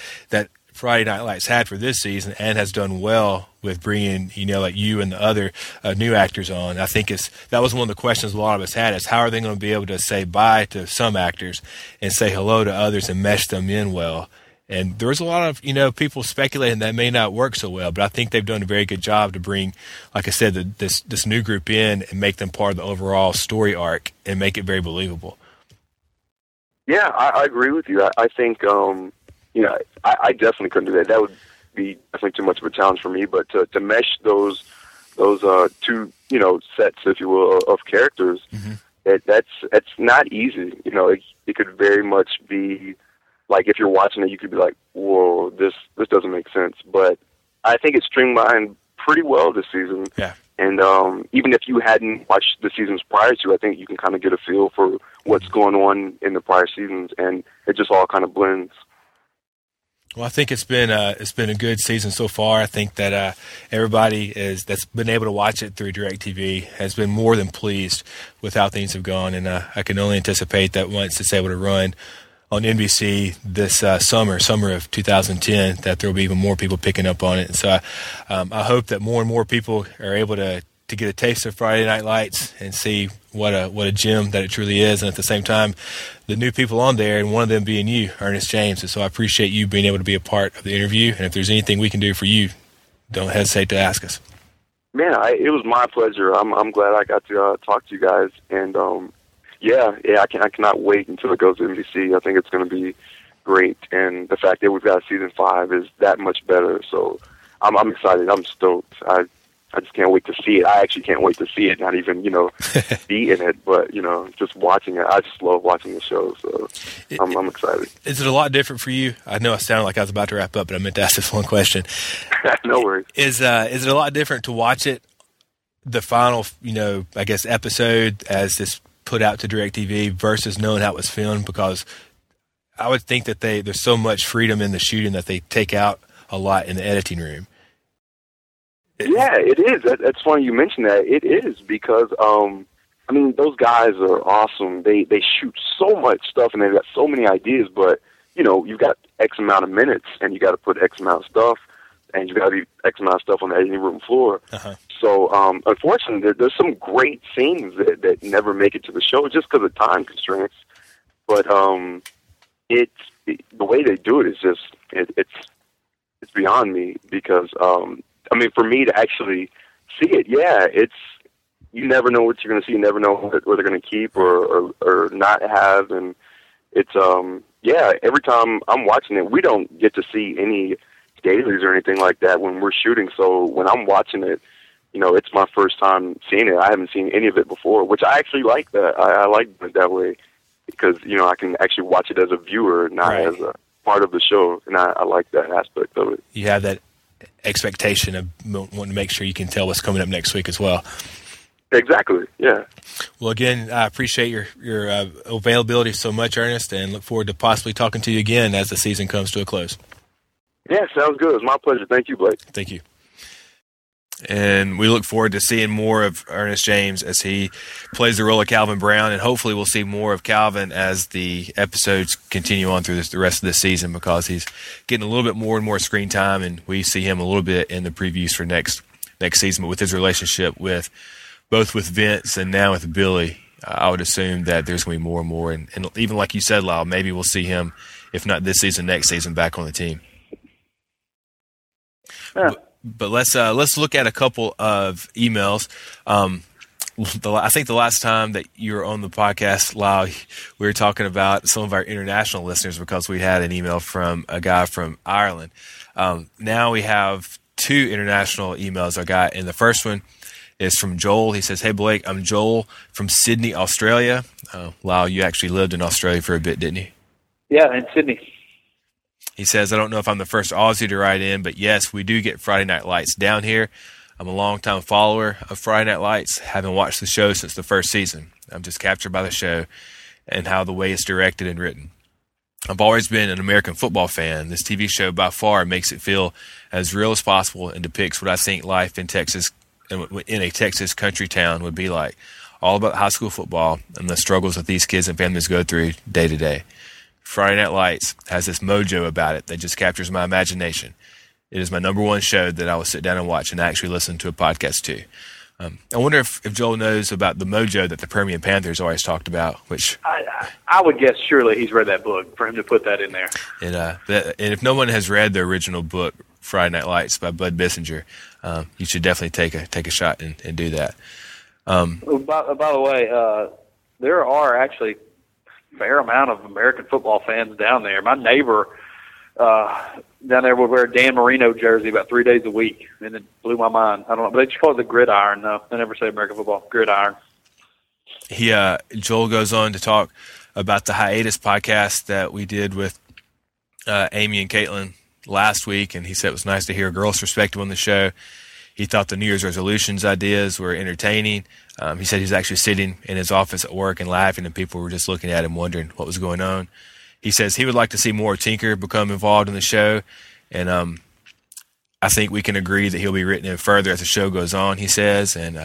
Friday Night Lights had for this season and has done well with bringing, you know, like you and the other new actors on. I think that was one of the questions a lot of us had is how are they going to be able to say bye to some actors and say hello to others and mesh them in well? And there was a lot of, you know, people speculating that may not work so well, but I think they've done a very good job to bring, like I said, this new group in and make them part of the overall story arc and make it very believable. Yeah, I agree with you. I think, you know, I definitely couldn't do that. That would be definitely too much of a challenge for me. But to mesh those two, you know, sets, if you will, of characters, mm-hmm. that's not easy. You know, it could very much be. Like, if you're watching it, you could be like, whoa, this doesn't make sense. But I think it's streamlined pretty well this season. Yeah. And even if you hadn't watched the seasons prior to, I think you can kind of get a feel for what's going on in the prior seasons. And it just all kind of blends. Well, I think it's been a good season so far. I think that everybody that's been able to watch it through DirecTV has been more than pleased with how things have gone. And I can only anticipate that once it's able to run on NBC this summer of 2010, that there will be even more people picking up on it. And so I hope that more and more people are able to get a taste of Friday Night Lights and see what a gem that it truly is. And at the same time, the new people on there, and one of them being you, Ernest James. And so I appreciate you being able to be a part of the interview. And if there's anything we can do for you, don't hesitate to ask us. Man, it was my pleasure. I'm glad I got to talk to you guys. And Yeah, I cannot wait until it goes to NBC. I think it's going to be great, and the fact that we've got season 5 is that much better. So I'm excited. I'm stoked. I I just can't wait to see it. I actually can't wait to see it, not even, be in it, but, just watching it. I just love watching the show, so I'm excited. Is it a lot different for you? I know I sounded like I was about to wrap up, but I meant to ask this one question. No worries. Is it a lot different to watch it, the final, episode as this put out to DirecTV versus knowing how it was filmed? Because I would think that there's so much freedom in the shooting that they take out a lot in the editing room. Yeah, it is. That's funny you mentioned that. It is because, those guys are awesome. They shoot so much stuff and they've got so many ideas, but, you've got X amount of minutes and you got to put X amount of stuff and you got to be X amount of stuff on the editing room floor. Uh-huh. So, unfortunately, there's some great scenes that never make it to the show just because of time constraints. But the way they do it is just, it's beyond me because, for me to actually see it, yeah, you never know what you're going to see. You never know what they're going to keep or not have. And it's, every time I'm watching it, we don't get to see any dailies or anything like that when we're shooting. So when I'm watching it, it's my first time seeing it. I haven't seen any of it before, which I actually like that. I like it that way because, I can actually watch it as a viewer, not as a part of the show. And I like that aspect of it. You have that expectation of wanting to make sure you can tell what's coming up next week as well. Exactly. Yeah. Well, again, I appreciate your availability so much, Ernest, and look forward to possibly talking to you again as the season comes to a close. Yeah, sounds good. It's my pleasure. Thank you, Blake. Thank you. And we look forward to seeing more of Ernest James as he plays the role of Calvin Brown, and hopefully we'll see more of Calvin as the episodes continue on through the rest of this season because he's getting a little bit more and more screen time, and we see him a little bit in the previews for next season. But with his relationship with both with Vince and now with Billy, I would assume that there's going to be more and more. And even like you said, Lyle, maybe we'll see him, if not this season, next season, back on the team. Yeah. But let's look at a couple of emails. I think the last time that you were on the podcast, Lyle, we were talking about some of our international listeners because we had an email from a guy from Ireland. Now we have two international emails I got, and the first one is from Joel. He says, "Hey, Blake, I'm Joel from Sydney, Australia." Lyle, you actually lived in Australia for a bit, didn't you? Yeah, in Sydney. He says, "I don't know if I'm the first Aussie to write in, but yes, we do get Friday Night Lights down here. I'm a longtime follower of Friday Night Lights, having watched the show since the first season. I'm just captured by the show and how the way it's directed and written. I've always been an American football fan. This TV show by far makes it feel as real as possible and depicts what I think life in Texas, in a Texas country town would be like. All about high school football and the struggles that these kids and families go through day to day. Friday Night Lights has this mojo about it that just captures my imagination. It is my number one show that I will sit down and watch and actually listen to a podcast to." I wonder if Joel knows about the mojo that the Permian Panthers always talked about, which I would guess surely he's read that book for him to put that in there. And if no one has read the original book, Friday Night Lights by Bud Bissinger, you should definitely take a shot and do that. By the way, there are actually fair amount of American football fans down there. My neighbor down there would wear a Dan Marino jersey about 3 days a week, and it blew my mind. I don't know, but they just call it the gridiron, though. They never say American football, gridiron. Joel goes on to talk about the hiatus podcast that we did with Amy and Caitlin last week, and he said it was nice to hear a girl's perspective on the show. He thought the New Year's resolutions ideas were entertaining. He said he was actually sitting in his office at work and laughing, and people were just looking at him wondering what was going on. He says he would like to see more Tinker become involved in the show, and I think we can agree that he'll be written in further as the show goes on, he says. And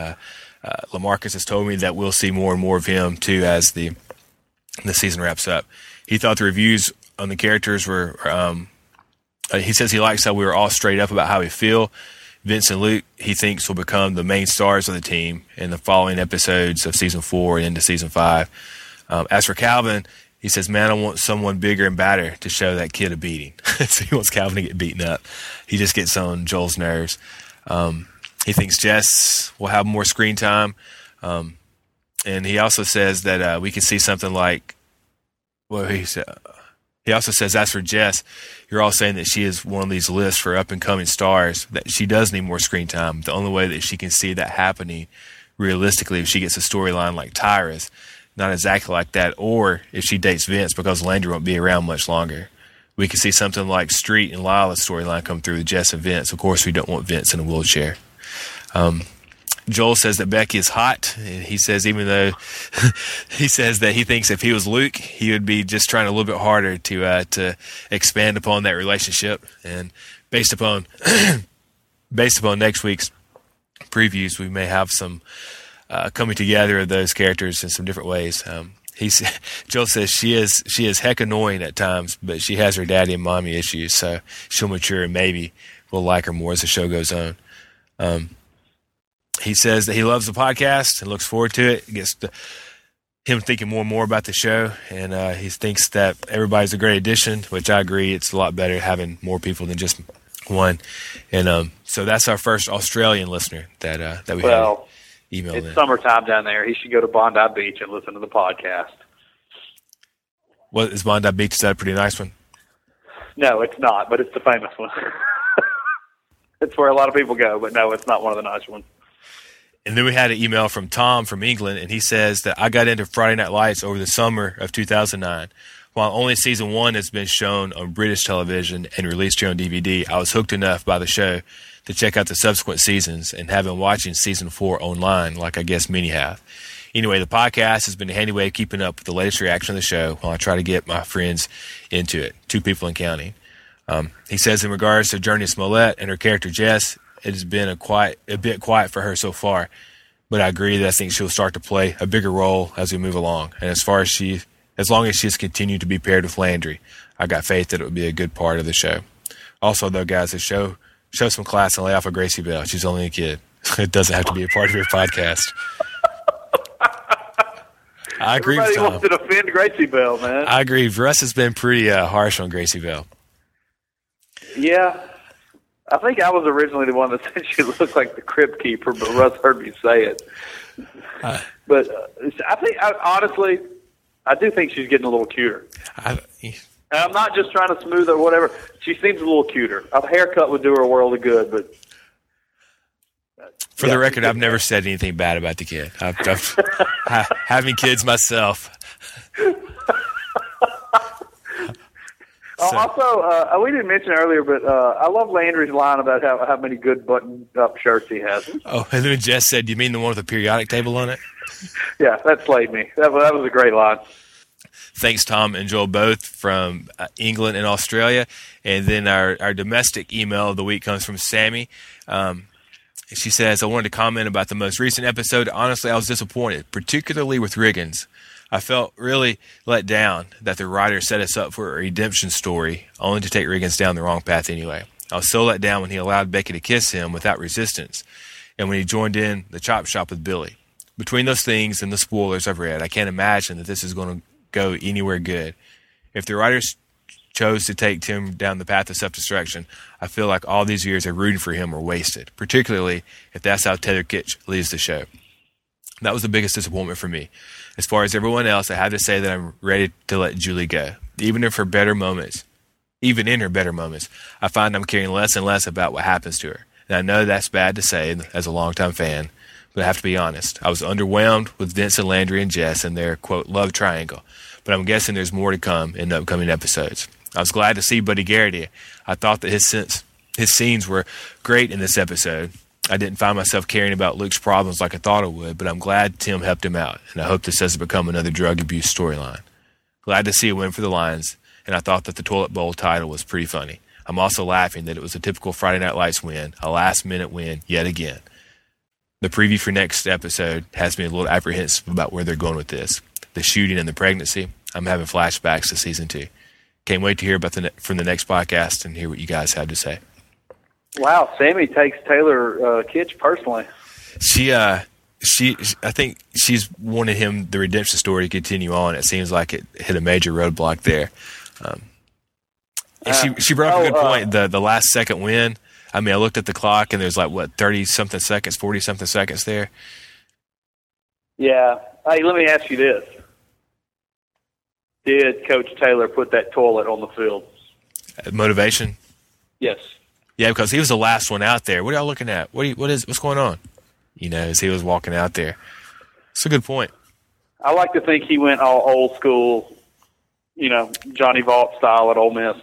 LaMarcus has told me that we'll see more and more of him, too, as the season wraps up. He thought the reviews on the characters were he says he likes how we were all straight up about how we feel. Vince and Luke, he thinks, will become the main stars of the team in the following episodes of Season 4 and into Season 5. As for Calvin, he says, "Man, I want someone bigger and badder to show that kid a beating." So he wants Calvin to get beaten up. He just gets on Joel's nerves. He thinks Jess will have more screen time. And he also says that we could see something like, He also says, as for Jess, you're all saying that she is one of these lists for up-and-coming stars, that she does need more screen time. The only way that she can see that happening realistically if she gets a storyline like Tyra's, not exactly like that, or if she dates Vince because Landry won't be around much longer. We could see something like Street and Lyla's storyline come through with Jess and Vince. Of course, we don't want Vince in a wheelchair. Joel says that Becky is hot, and he says even though he says that he thinks if he was Luke, he would be just trying a little bit harder to expand upon that relationship. And based upon next week's previews, we may have some coming together of those characters in some different ways. Joel says she is heck annoying at times, but she has her daddy and mommy issues, so she'll mature and maybe we'll like her more as the show goes on. He says that he loves the podcast and looks forward to it. It gets him thinking more and more about the show, and he thinks that everybody's a great addition, which I agree. It's a lot better having more people than just one. And so that's our first Australian listener that we had emailed in. It's summertime down there. He should go to Bondi Beach and listen to the podcast. What is Bondi Beach? Is that a pretty nice one? No, it's not, but it's the famous one. It's where a lot of people go, but no, it's not one of the nice ones. And then we had an email from Tom from England, and he says that I got into Friday Night Lights over the summer of 2009. While only season 1 has been shown on British television and released here on DVD, I was hooked enough by the show to check out the subsequent seasons and have been watching season 4 online, like I guess many have. Anyway, the podcast has been a handy way of keeping up with the latest reaction of the show while I try to get my friends into it, 2 people and counting. He says in regards to Journey Smollett and her character Jess, it has been a bit quiet for her so far, but I agree that I think she'll start to play a bigger role as we move along. And as long as she's continued to be paired with Landry, I got faith that it would be a good part of the show. Also, though, guys, the show show some class and lay off of Gracie Bell. She's only a kid. It doesn't have to be a part of your podcast. I agree with Tom. Everybody wants to defend Gracie Bell, man. I agree. Russ has been pretty harsh on Gracie Bell. Yeah. I think I was originally the one that said she looked like the crib keeper, but Russ heard me say it. But I think, honestly, I do think she's getting a little cuter. And I'm not just trying to smooth her or whatever. She seems a little cuter. A haircut would do her a world of good, but... For the record, I've never said anything bad about the kid. Having kids myself. So. Also, we didn't mention earlier, but I love Landry's line about how many good button-up shirts he has. Oh, and then Jess said, you mean the one with the periodic table on it? Yeah, that slayed me. That was a great line. Thanks, Tom and Joel, both from England and Australia. And then our domestic email of the week comes from Sammy. She says, I wanted to comment about the most recent episode. Honestly, I was disappointed, particularly with Riggins. I felt really let down that the writer set us up for a redemption story, only to take Riggins down the wrong path anyway. I was so let down when he allowed Becky to kiss him without resistance, and when he joined in the chop shop with Billy. Between those things and the spoilers I've read, I can't imagine that this is going to go anywhere good. If the writers chose to take Tim down the path of self-destruction, I feel like all these years of rooting for him were wasted, particularly if that's how Taylor Kitsch leaves the show. That was the biggest disappointment for me. As far as everyone else, I have to say that I'm ready to let Julie go. Even in her better moments, I find I'm caring less and less about what happens to her. And I know that's bad to say as a longtime fan, but I have to be honest. I was underwhelmed with Vince and Landry and Jess and their, quote, love triangle. But I'm guessing there's more to come in the upcoming episodes. I was glad to see Buddy Garrity. I thought that his scenes were great in this episode. I didn't find myself caring about Luke's problems like I thought I would, but I'm glad Tim helped him out, and I hope this doesn't become another drug abuse storyline. Glad to see a win for the Lions, and I thought that the toilet bowl title was pretty funny. I'm also laughing that it was a typical Friday Night Lights win, a last-minute win yet again. The preview for next episode has me a little apprehensive about where they're going with this. The shooting and the pregnancy, I'm having flashbacks to Season 2. Can't wait to hear about from the next podcast and hear what you guys have to say. Wow, Sammy takes Taylor Kitsch personally. I think she's wanted him the redemption story to continue on. It seems like it hit a major roadblock there. And she brought up a good point. The last second win. I mean, I looked at the clock and there's 30-something seconds, 40-something seconds there. Yeah. Hey, let me ask you this: did Coach Taylor put that toilet on the field? Motivation? Yes. Yeah, because he was the last one out there. What are y'all looking at? What's going on? You know, as he was walking out there. It's a good point. I like to think he went all old school, you know, Johnny Vaught style at Ole Miss.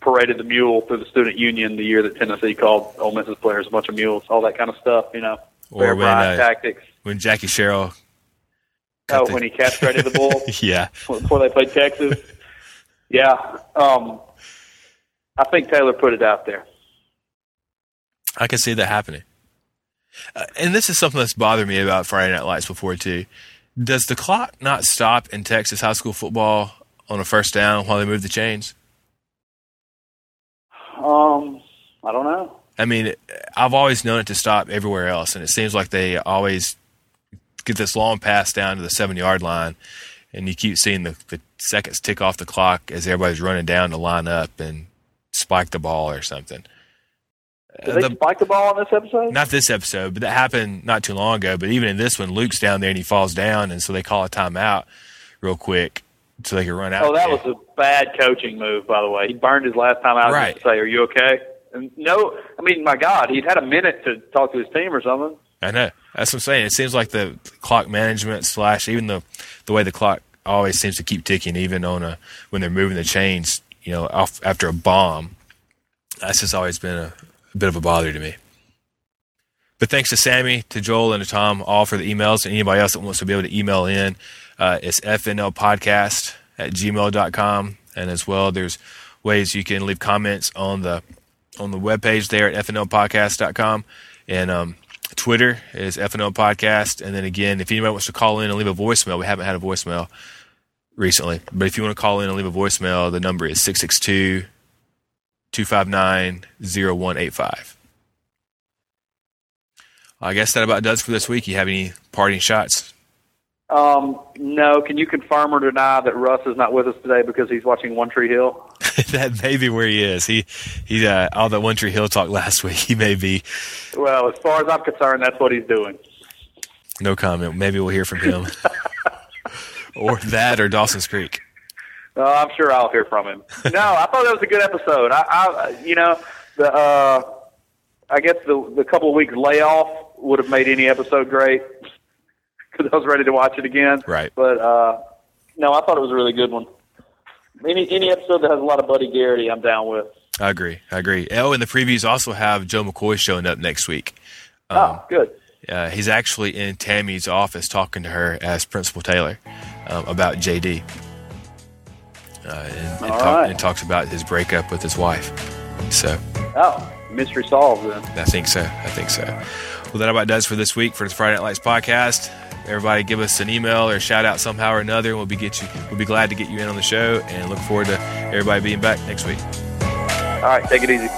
Paraded the mule through the student union the year that Tennessee called Ole Miss's players a bunch of mules, all that kind of stuff, you know. Or tactics. When Jackie Sherrill. When he castrated the bull. Yeah. Before they played Texas. Yeah. I think Taylor put it out there. I can see that happening. And this is something that's bothered me about Friday Night Lights before, too. Does the clock not stop in Texas high school football on a first down while they move the chains? I don't know. I mean, I've always known it to stop everywhere else, and it seems like they always get this long pass down to the 7-yard line, and you keep seeing the seconds tick off the clock as everybody's running down to line up and spike the ball or something. Did they spike the ball on this episode? Not this episode, but that happened not too long ago. But even in this one, Luke's down there and he falls down, and so they call a timeout real quick. So they could run out. Oh, that was a bad coaching move, by the way. He burned his last time out right. To say, "Are you okay?" And no, I mean, my God, he'd had a minute to talk to his team or something. I know. That's what I'm saying. It seems like the clock management / even the way the clock always seems to keep ticking, even on when they're moving the chains, you know, off after a bomb. That's just always been a bit of a bother to me. But thanks to Sammy, to Joel, and to Tom, all for the emails, and anybody else that wants to be able to email in. It's fnlpodcast@gmail.com, and as well, there's ways you can leave comments on the webpage there at fnlpodcast.com, and Twitter is fnlpodcast, and then again, if anybody wants to call in and leave a voicemail, we haven't had a voicemail recently, but if you want to call in and leave a voicemail, the number is 662-259-0185. I guess that about does for this week. You have any parting shots? No. Can you confirm or deny that Russ is not with us today because he's watching One Tree Hill? That may be where he is. He all that One Tree Hill talk last week, he may be. Well, as far as I'm concerned, that's what he's doing. No comment. Maybe we'll hear from him. Or that or Dawson's Creek. I'm sure I'll hear from him. No, I thought that was a good episode. I guess the couple of weeks layoff would have made any episode great. I was ready to watch it again. Right. But, no, I thought it was a really good one. Any episode that has a lot of Buddy Garrity, I'm down with. I agree. Oh, and the previews also have Joe McCoy showing up next week. Good. He's actually in Tammy's office talking to her as Principal Taylor about JD. And talks about his breakup with his wife. So. Oh, mystery solved then. I think so. Well, that about does for this week for the Friday Night Lights podcast. Everybody give us an email or a shout-out somehow or another, and we'll be glad to get you in on the show, and look forward to everybody being back next week. All right, take it easy.